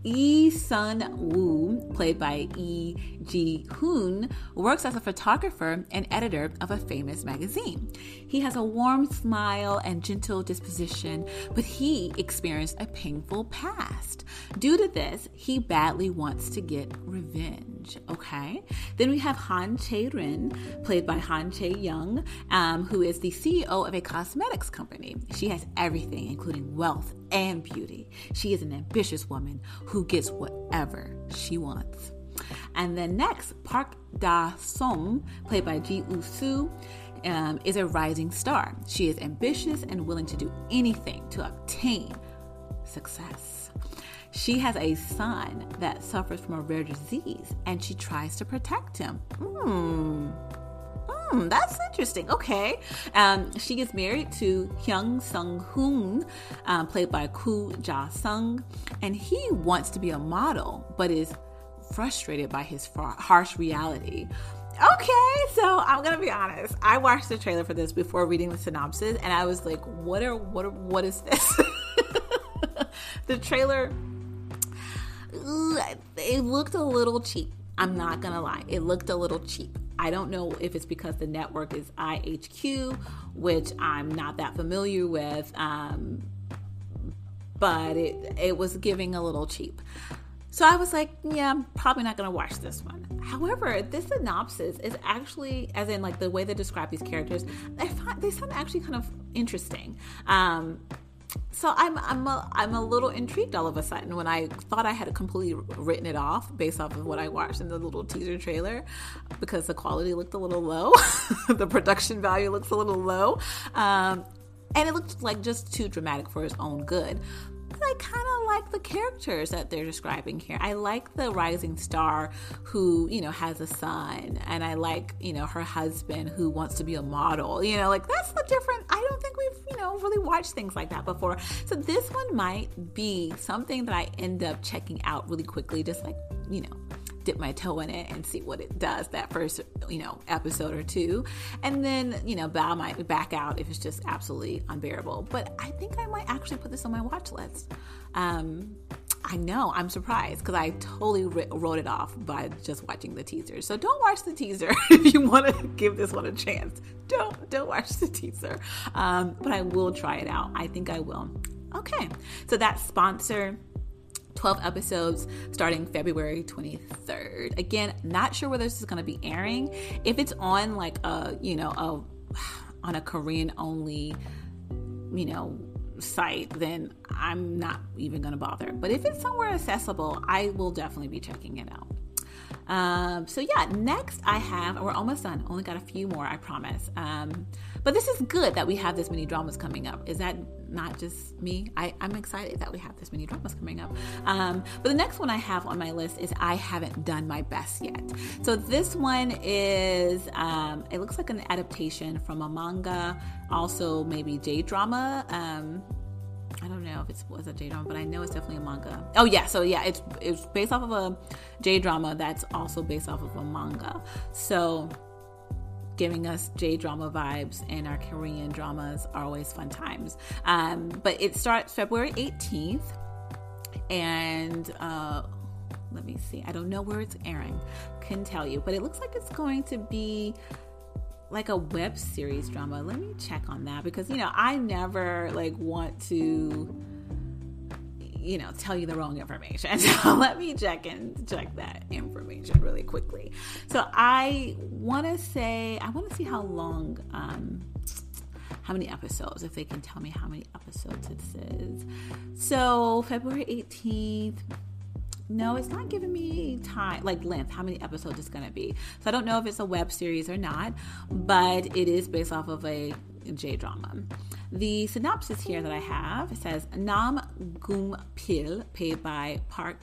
Lee Sun-woo, played by Lee Ji-hoon, works as a photographer and editor of a famous magazine. He has a warm smile and gentle disposition, but he experienced a painful past. Due to this, he badly wants to get revenge, okay? Then we have Han Chae-rin, played by Han Chae-young, um, who is the C E O of a cosmetics company. She has everything, including wealth and beauty. She is an ambitious woman who gets whatever she wants. And then next, Park Da-sung, played by Ji Woo-soo, um, is a rising star. She is ambitious and willing to do anything to obtain success. She has a son that suffers from a rare disease, and she tries to protect him. Hmm. Hmm, that's interesting. Okay. Um, she is married to Hyung Sung-hoon, um, played by Koo Ja-sung, and he wants to be a model, but is frustrated by his far- harsh reality. okay, so I'm gonna be honest. I watched the trailer for this before reading the synopsis, and I was like, what are what are, what is this? The trailer, it looked a little cheap. I'm not gonna lie, it looked a little cheap. I don't know if it's because the network is I H Q, which I'm not that familiar with, um, but it it was giving a little cheap. So I was like, yeah, I'm probably not going to watch this one. However, this synopsis is actually, as in like the way they describe these characters, I find, they sound actually kind of interesting. Um, so I'm I'm a, I'm a little intrigued all of a sudden when I thought I had completely written it off based off of what I watched in the little teaser trailer, because the quality looked a little low. The production value looks a little low. Um, and it looked like just too dramatic for its own good. I kind of like the characters that they're describing here. I like the rising star who, you know, has a son, and I like, you know, her husband who wants to be a model. You know, like that's the different. I don't think we've, you know, really watched things like that before. So this one might be something that I end up checking out really quickly, just like, you know, dip my toe in it and see what it does that first, you know, episode or two. And then, you know, I might back out if it's just absolutely unbearable. But I think I might actually put this on my watch list. Um, I know, I'm surprised because I totally re- wrote it off by just watching the teaser. So don't watch the teaser if you want to give this one a chance. Don't, don't watch the teaser. Um, but I will try it out. I think I will. Okay. So that's Sponsor. twelve episodes starting February twenty-third. Again, not sure whether this is going to be airing. If it's on like a, you know, a, on a Korean only, you know, site, then I'm not even going to bother. But if it's somewhere accessible, I will definitely be checking it out. Um, so yeah, next I have, we're almost done. Only got a few more, I promise. Um, but this is good that we have this many dramas coming up. Is that not just me? I, I'm excited that we have this many dramas coming up. Um, but the next one I have on my list is I Haven't Done My Best Yet. So this one is, um, it looks like an adaptation from a manga, also maybe J-drama, um, I don't know if it was a J-drama, but I know it's definitely a manga. Oh, yeah. So, yeah, it's it's based off of a J-drama that's also based off of a manga. So, giving us J-drama vibes, and our Korean dramas are always fun times. Um, but it starts February eighteenth. And uh, let me see. I don't know where it's airing. Couldn't tell you. But it looks like it's going to be like a web series drama. Let me check on that, because, you know, I never like want to, you know, tell you the wrong information. So let me check and check that information really quickly. So I want to say, I want to see how long, um, how many episodes, if they can tell me how many episodes this is. So February eighteenth. No, it's not giving me time, like length, how many episodes it's going to be. So I don't know if it's a web series or not, but it is based off of a J-drama. The synopsis here that I have, it says, Nam Goong Pil, played by Park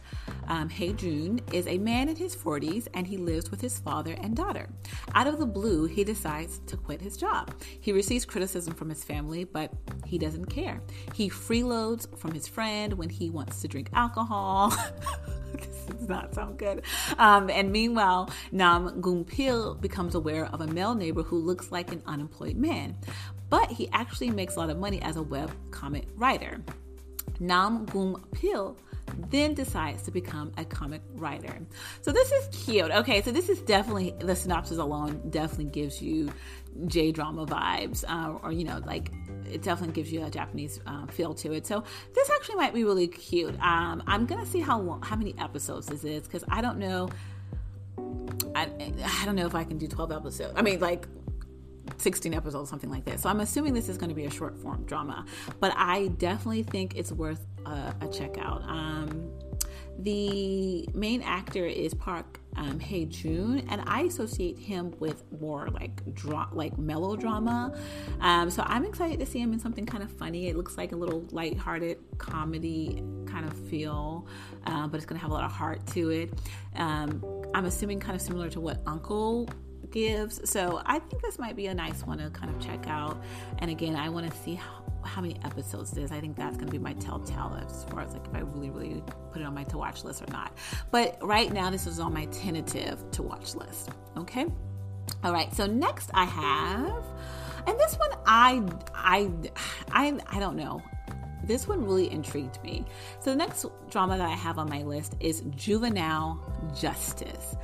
um, Hae-joon, is a man in his forties, and he lives with his father and daughter. Out of the blue, he decides to quit his job. He receives criticism from his family, but he doesn't care. He freeloads from his friend when he wants to drink alcohol. This does not sound good. Um, and meanwhile, Nam Goong Pil becomes aware of a male neighbor who looks like an unemployed man, but he actually makes a lot of money as a web comic writer. Nam Goong Pil then decides to become a comic writer. So this is cute. Okay, so this is definitely, the synopsis alone definitely gives you J-drama vibes, uh, or, you know, like it definitely gives you a Japanese uh, feel to it. So this actually might be really cute. Um, I'm going to see how long, how many episodes this is, because I don't know. I, I don't know if I can do twelve episodes. I mean, like, sixteen episodes, something like that. So I'm assuming this is going to be a short form drama, but I definitely think it's worth a, a check out. Um, the main actor is Park um, Hae-joon, and I associate him with more like dra- like melodrama. Um, so I'm excited to see him in something kind of funny. It looks like a little lighthearted comedy kind of feel, uh, but it's going to have a lot of heart to it. Um, I'm assuming kind of similar to what Uncle gives. So I think this might be a nice one to kind of check out. And again, I want to see how, how many episodes this. I think that's going to be my telltale as far as like if I really, really put it on my to watch list or not. But right now, this is on my tentative to watch list. Okay. All right, so next I have, and this one I I I I don't know. This one really intrigued me. So the next drama that I have on my list is Juvenile Justice.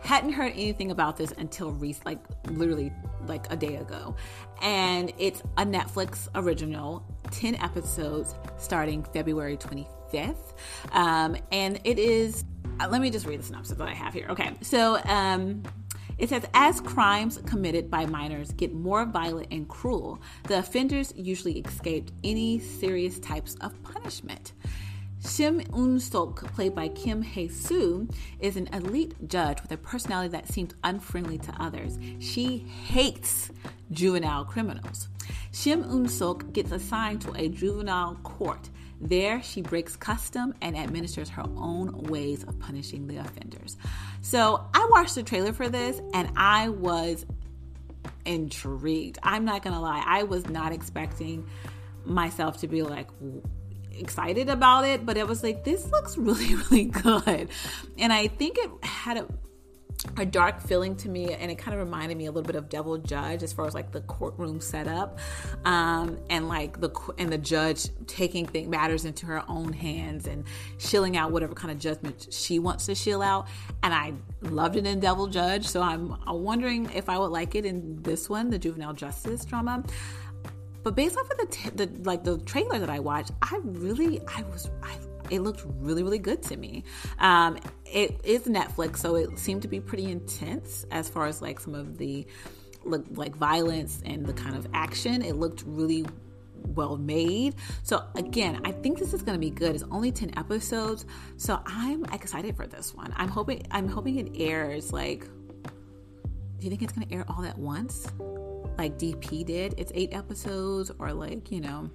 Hadn't heard anything about this until Reese, like literally like a day ago. And it's a Netflix original, ten episodes starting February twenty-fifth. Um, and it is, let me just read the synopsis that I have here. Okay, so um, it says, as crimes committed by minors get more violent and cruel, the offenders usually escaped any serious types of punishment. Shim Eun-sok, played by Kim Hye-soo, is an elite judge with a personality that seems unfriendly to others. She hates juvenile criminals. Shim Eun-sok gets assigned to a juvenile court. There, she breaks custom and administers her own ways of punishing the offenders. So I watched the trailer for this and I was intrigued. I'm not going to lie. I was not expecting myself to be like, excited about it, but it was like, this looks really, really good. And I think it had a, a dark feeling to me, and it kind of reminded me a little bit of Devil Judge as far as like the courtroom setup, um, and like the and the judge taking things matters into her own hands and shilling out whatever kind of judgment she wants to shill out. And I loved it in Devil Judge, so I'm wondering if I would like it in this one, the Juvenile Justice drama. But based off of the, t- the like the trailer that I watched, I really, I was, I, it looked really, really good to me. Um, it is Netflix, so it seemed to be pretty intense as far as like some of the like violence and the kind of action. It looked really well made. So again, I think this is going to be good. It's only ten episodes, so I'm excited for this one. I'm hoping, I'm hoping it airs. Like, do you think it's going to air all at once? Like D P did, it's eight episodes, or like, you know,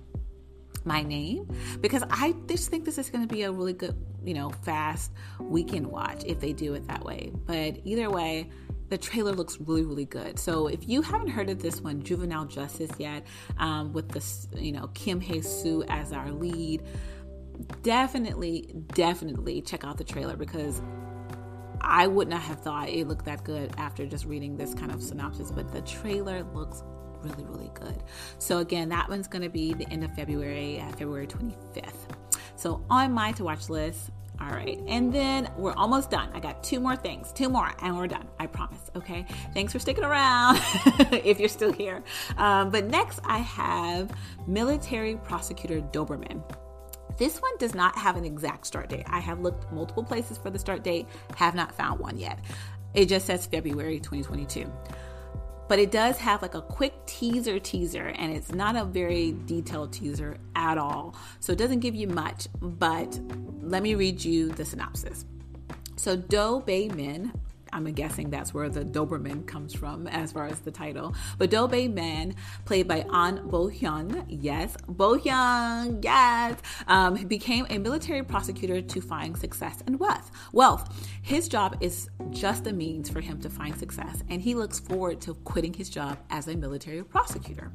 My Name, because I just think this is going to be a really good, you know, fast weekend watch if they do it that way. But either way, the trailer looks really, really good. So if you haven't heard of this one, Juvenile Justice, yet, um, with this, you know, Kim Hye-soo as our lead, definitely, definitely check out the trailer, because I would not have thought it looked that good after just reading this kind of synopsis, but the trailer looks really, really good. So again, that one's going to be the end of February, uh, February twenty-fifth. So on my to watch list. All right. And then we're almost done. I got two more things, two more, and we're done. I promise. Okay. Thanks for sticking around if you're still here. Um, but next I have Military Prosecutor Doberman. This one does not have an exact start date. I have looked multiple places for the start date, have not found one yet. It just says February twenty twenty-two. But it does have like a quick teaser teaser, and it's not a very detailed teaser at all. So it doesn't give you much, but let me read you the synopsis. So Do Bei Min, I'm guessing that's where the Doberman comes from as far as the title. But Do Bei Min, played by An Bo-hyun, yes, Bo-hyun, yes, um, became a military prosecutor to find success and wealth. Wealth. His job is just a means for him to find success, and he looks forward to quitting his job as a military prosecutor.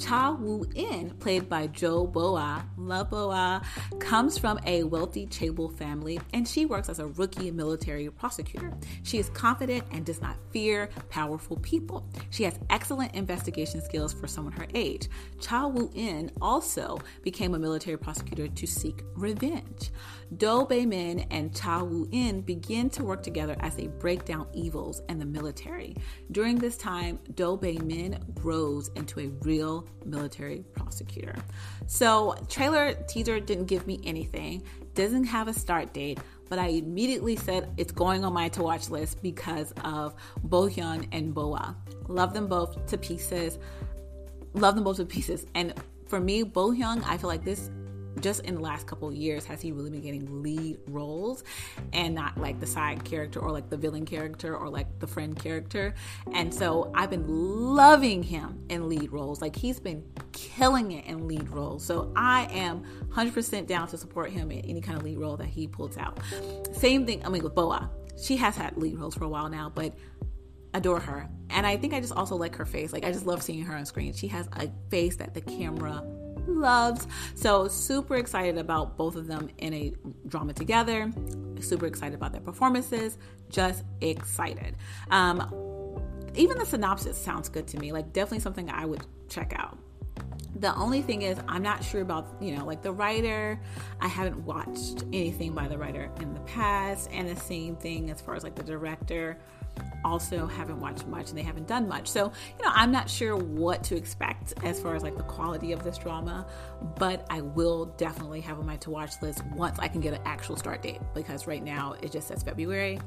Cha Woo-in, played by Jo Boa, La Boa, comes from a wealthy Chaebol family, and she works as a rookie military prosecutor. She is confident and does not fear powerful people. She has excellent investigation skills for someone her age. Cha Woo-in also became a military prosecutor to seek revenge. Do Bei Min and Cha Woo-in begin to work together as they break down evils in the military. During this time, Do Bei Min grows into a real military prosecutor. So, trailer teaser didn't give me anything, doesn't have a start date, but I immediately said it's going on my to-watch list because of Bo-hyun and Boa. Love them both to pieces. Love them both to pieces. And for me, Bo-hyun, I feel like this, just in the last couple of years, has he really been getting lead roles and not like the side character or like the villain character or like the friend character. And so I've been loving him in lead roles. Like, he's been killing it in lead roles. So I am one hundred percent down to support him in any kind of lead role that he pulls out. Same thing, I mean, with Boa. She has had lead roles for a while now, but adore her. And I think I just also like her face. Like, I just love seeing her on screen. She has a face that the camera loves. So super excited about both of them in a drama together. Super excited about their performances. Just excited. Um, even the synopsis sounds good to me. Like, definitely something I would check out. The only thing is, I'm not sure about, you know, like the writer. I haven't watched anything by the writer in the past. And the same thing as far as like the director, also haven't watched much, and they haven't done much. So, you know, I'm not sure what to expect as far as like the quality of this drama, but I will definitely have on my to watch list once I can get an actual start date, because right now it just says February.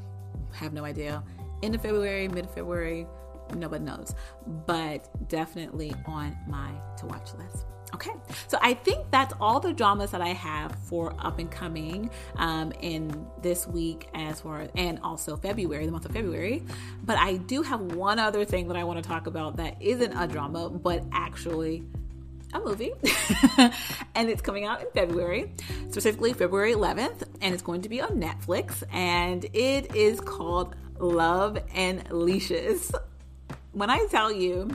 Have no idea. End of February, mid of February, nobody knows, but definitely on my to watch list. Okay, so I think that's all the dramas that I have for up and coming um, in this week, as far as, and also February, the month of February. But I do have one other thing that I want to talk about that isn't a drama, but actually a movie, and it's coming out in February, specifically February eleventh, and it's going to be on Netflix, and it is called Love and Leashes. When I tell you,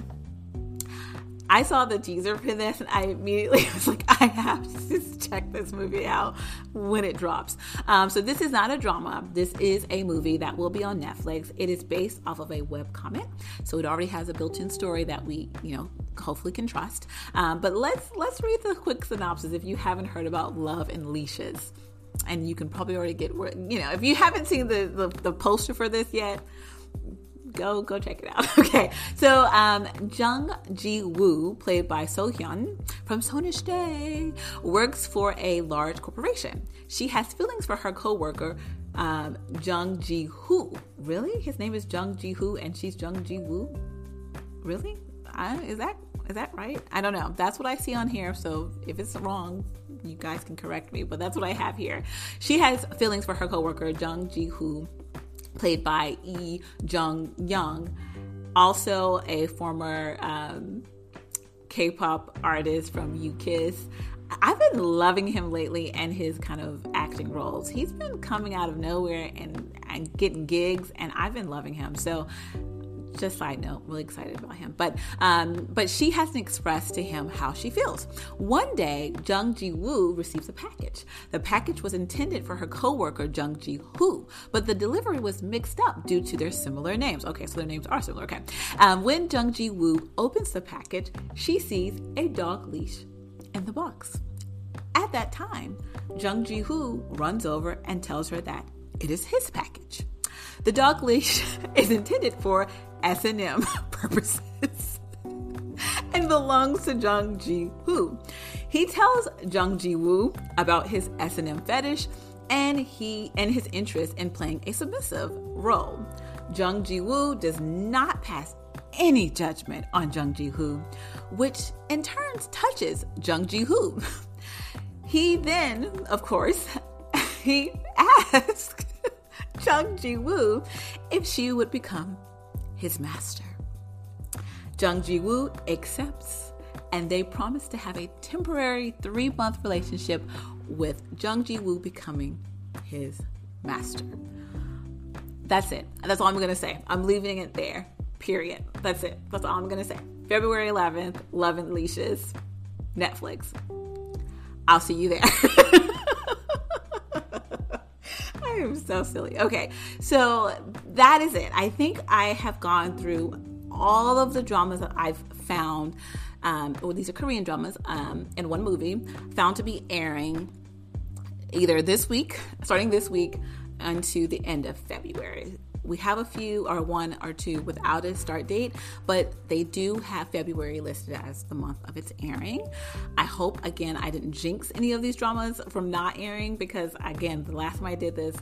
I saw the teaser for this and I immediately was like, I have to check this movie out when it drops. Um, so this is not a drama. This is a movie that will be on Netflix. It is based off of a webcomic, so it already has a built-in story that we, you know, hopefully can trust. Um, but let's let's read the quick synopsis if you haven't heard about Love and Leashes. And you can probably already get, you know, if you haven't seen the the, the poster for this yet, Go, go check it out. Okay. So, um, Jung Ji-woo, played by So-hyun from Sonisdae, works for a large corporation. She has feelings for her co-worker, um, Jung Ji-hoo. Really? His name is Jung Ji-hoo and she's Jung Ji-woo? Really? I, is that, is that right? I don't know. That's what I see on here. So if it's wrong, you guys can correct me, but that's what I have here. She has feelings for her co-worker, Jung Ji-hoo, played by Lee Jung-young, also a former um, K-pop artist from U Kiss. I've been loving him lately and his kind of acting roles. He's been coming out of nowhere and, and getting gigs, and I've been loving him. So just side note, really excited about him. But um, but she hasn't expressed to him how she feels. One day, Jung Ji-woo receives a package. The package was intended for her co-worker, Jung Ji-hoo, but the delivery was mixed up due to their similar names. Okay, so their names are similar. Okay. Um, when Jung Ji-woo opens the package, she sees a dog leash in the box. At that time, Jung Ji-hoo runs over and tells her that it is his package. The dog leash is intended for S and M purposes and belongs to Jung Ji-hoo. He tells Jung Ji-woo about his S and M fetish and he and his interest in playing a submissive role. Jung Ji-woo does not pass any judgment on Jung Ji-hoo, which in turn touches Jung Ji-hoo. He then, of course, he asks Jung Ji-woo if she would become his master. Jung Ji-woo accepts, and they promise to have a temporary three-month relationship with Jung Ji-woo becoming his master. That's it. That's all I'm going to say. I'm leaving it there. Period. That's it. That's all I'm going to say. February eleventh, Love and Leashes, Netflix. I'll see you there. I'm so silly. Okay, so that is it. I think I have gone through all of the dramas that I've found, um, well, these are Korean dramas, um, in one movie, found to be airing either this week, starting this week, until the end of February. We have a few or one or two without a start date, but they do have February listed as the month of its airing. I hope, again, I didn't jinx any of these dramas from not airing, because again, the last time I did this,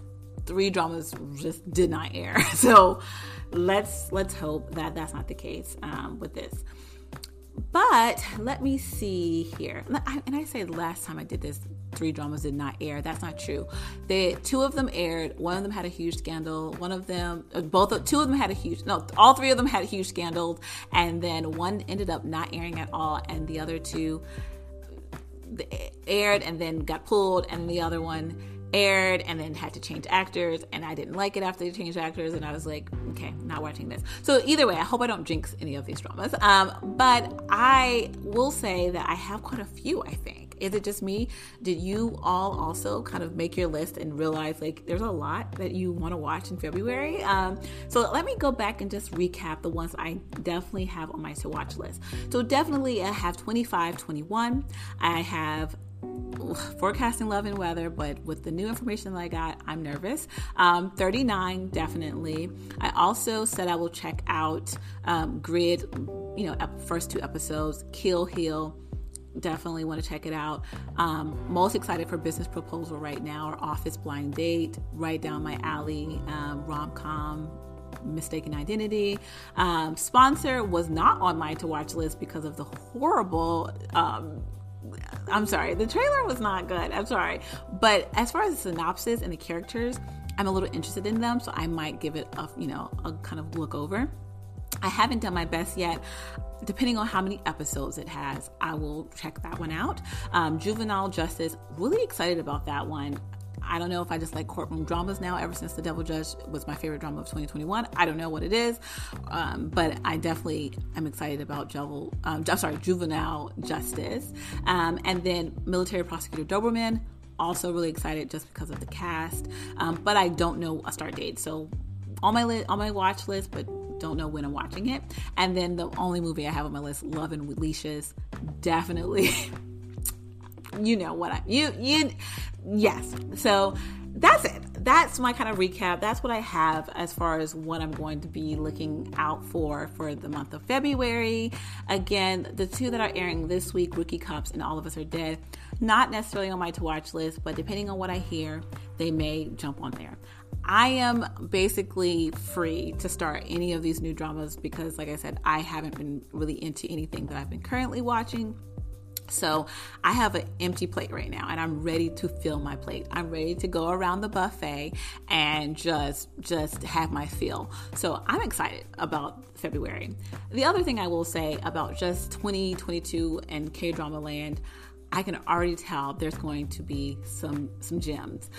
three dramas just did not air. So let's let's hope that that's not the case um, with this. But let me see here. And I say last time I did this, three dramas did not air. That's not true. They, two of them aired. One of them had a huge scandal. One of them, both, two of them had a huge, no, all three of them had huge scandals. And then one ended up not airing at all. And the other two aired and then got pulled. And the other one aired and then had to change actors, and I didn't like it after they changed actors, and I was like, okay, not watching this. So either way, I hope I don't jinx any of these dramas, um, but I will say that I have quite a few, I think. Is it just me? Did you all also kind of make your list and realize like there's a lot that you want to watch in February? Um, so let me go back and just recap the ones I definitely have on my to-watch list. So definitely I have twenty-five twenty-one. I have Forecasting Love and Weather, but with the new information that I got, I'm nervous. Um, thirty-nine, definitely. I also said I will check out um, Grid, you know, first two episodes. Kill Heel, definitely want to check it out. Um, most excited for Business Proposal right now, or Office Blind Date, right down my alley, um, rom-com, Mistaken Identity. Um, Sponsor was not on my to-watch list because of the horrible... Um, I'm sorry, the trailer was not good. I'm sorry. But as far as the synopsis and the characters, I'm a little interested in them, so I might give it a, you know, a kind of look over. I haven't done my best yet. Depending on how many episodes it has, I will check that one out. Um, Juvenile Justice, really excited about that one. I don't know if I just like courtroom dramas now ever since The Devil Judge was my favorite drama of twenty twenty-one. I don't know what it is, um, but I definitely am excited about Devil, um, I'm sorry, Juvenile Justice. Um, and then Military Prosecutor Doberman, also really excited just because of the cast, um, but I don't know a start date. So on my, li- on my watch list, but don't know when I'm watching it. And then the only movie I have on my list, Love and Leashes, definitely... You know what I, you, you, yes. So that's it. That's my kind of recap. That's what I have as far as what I'm going to be looking out for for the month of February. Again, the two that are airing this week, Rookie Cops and All of Us Are Dead, not necessarily on my to-watch list, but depending on what I hear, they may jump on there. I am basically free to start any of these new dramas because, like I said, I haven't been really into anything that I've been currently watching. So I have an empty plate right now and I'm ready to fill my plate. I'm ready to go around the buffet and just, just have my fill. So I'm excited about February. The other thing I will say about just twenty twenty-two and K-drama land, I can already tell there's going to be some, some gems.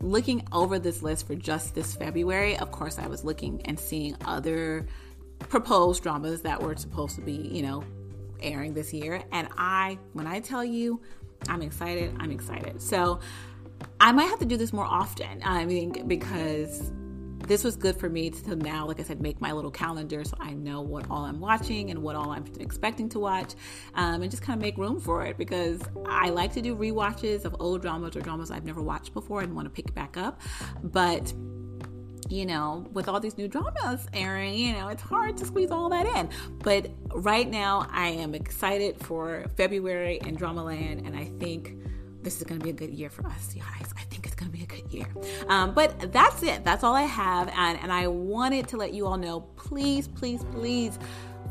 Looking over this list for just this February, of course I was looking and seeing other proposed dramas that were supposed to be, you know, airing this year, and I when I tell you I'm excited I'm excited so I might have to do this more often. I mean, because this was good for me to now, like I said, make my little calendar so I know what all I'm watching and what all I'm expecting to watch, um, and just kind of make room for it, because I like to do rewatches of old dramas or dramas I've never watched before and want to pick back up. But you know, with all these new dramas airing, you know, it's hard to squeeze all that in. But right now, I am excited for February and Dramaland, and I think this is going to be a good year for us, you guys. I think it's going to be a good year. Um, but that's it. That's all I have. And, and I wanted to let you all know, please, please, please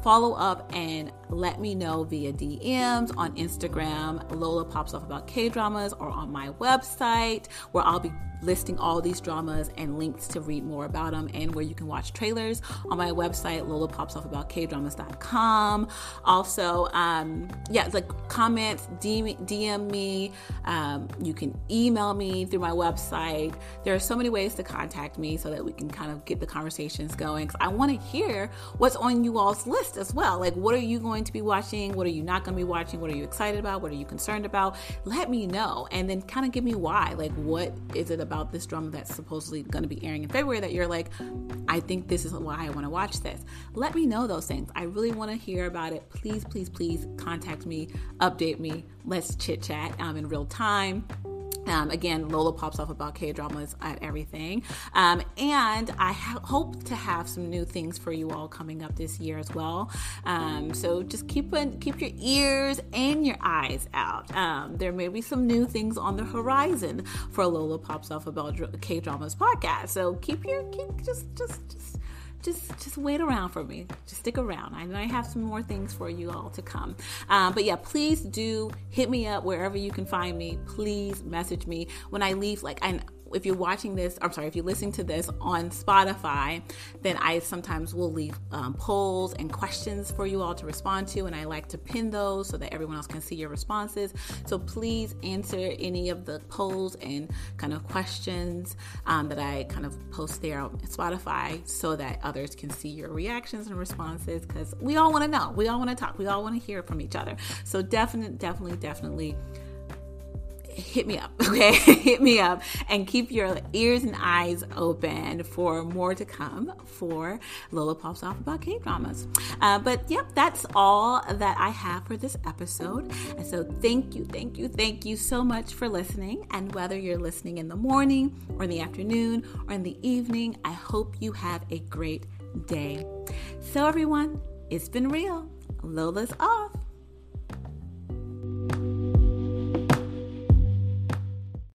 follow up and let me know via D Ms on Instagram, Lola Pops Off About K-Dramas, or on my website, where I'll be listing all these dramas and links to read more about them and where you can watch trailers on my website, lola pops off about k dramas dot com. Also, um, yeah, it's like comments, D M, D M me. Um, you can email me through my website. There are so many ways to contact me so that we can kind of get the conversations going. 'Cause I want to hear what's on you all's list as well. Like, what are you going to be watching? What are you not going to be watching? What are you excited about? What are you concerned about? Let me know. And then kind of give me why. Like, what is it about? about this drama that's supposedly going to be airing in February that you're like, I think this is why I want to watch this. Let me know those things. I really want to hear about it. Please, please, please contact me, update me. Let's chit chat um, in real time. Um, again, Lola Pops Off About K-Dramas at everything. Um, and I ha- hope to have some new things for you all coming up this year as well. Um, so just keep an, keep your ears and your eyes out. Um, there may be some new things on the horizon for Lola Pops Off About Dr- K-Dramas podcast. So keep your, keep just, just, just. Just just wait around for me. Just stick around. I know I have some more things for you all to come. Um, but yeah, please do hit me up wherever you can find me. Please message me. When I leave, like, I, if you're watching this, I'm sorry, if you're listening to this on Spotify, then I sometimes will leave um, polls and questions for you all to respond to, and I like to pin those so that everyone else can see your responses. So please answer any of the polls and kind of questions um, that I kind of post there on Spotify so that others can see your reactions and responses, because we all want to know, we all want to talk, we all want to hear from each other. So definitely, definitely, definitely hit me up, okay? Hit me up and keep your ears and eyes open for more to come for Lola Pops Off About K-Dramas. Uh, but yep, that's all that I have for this episode. And so thank you, thank you, thank you so much for listening. And whether you're listening in the morning or in the afternoon or in the evening, I hope you have a great day. So everyone, it's been real. Lola's off.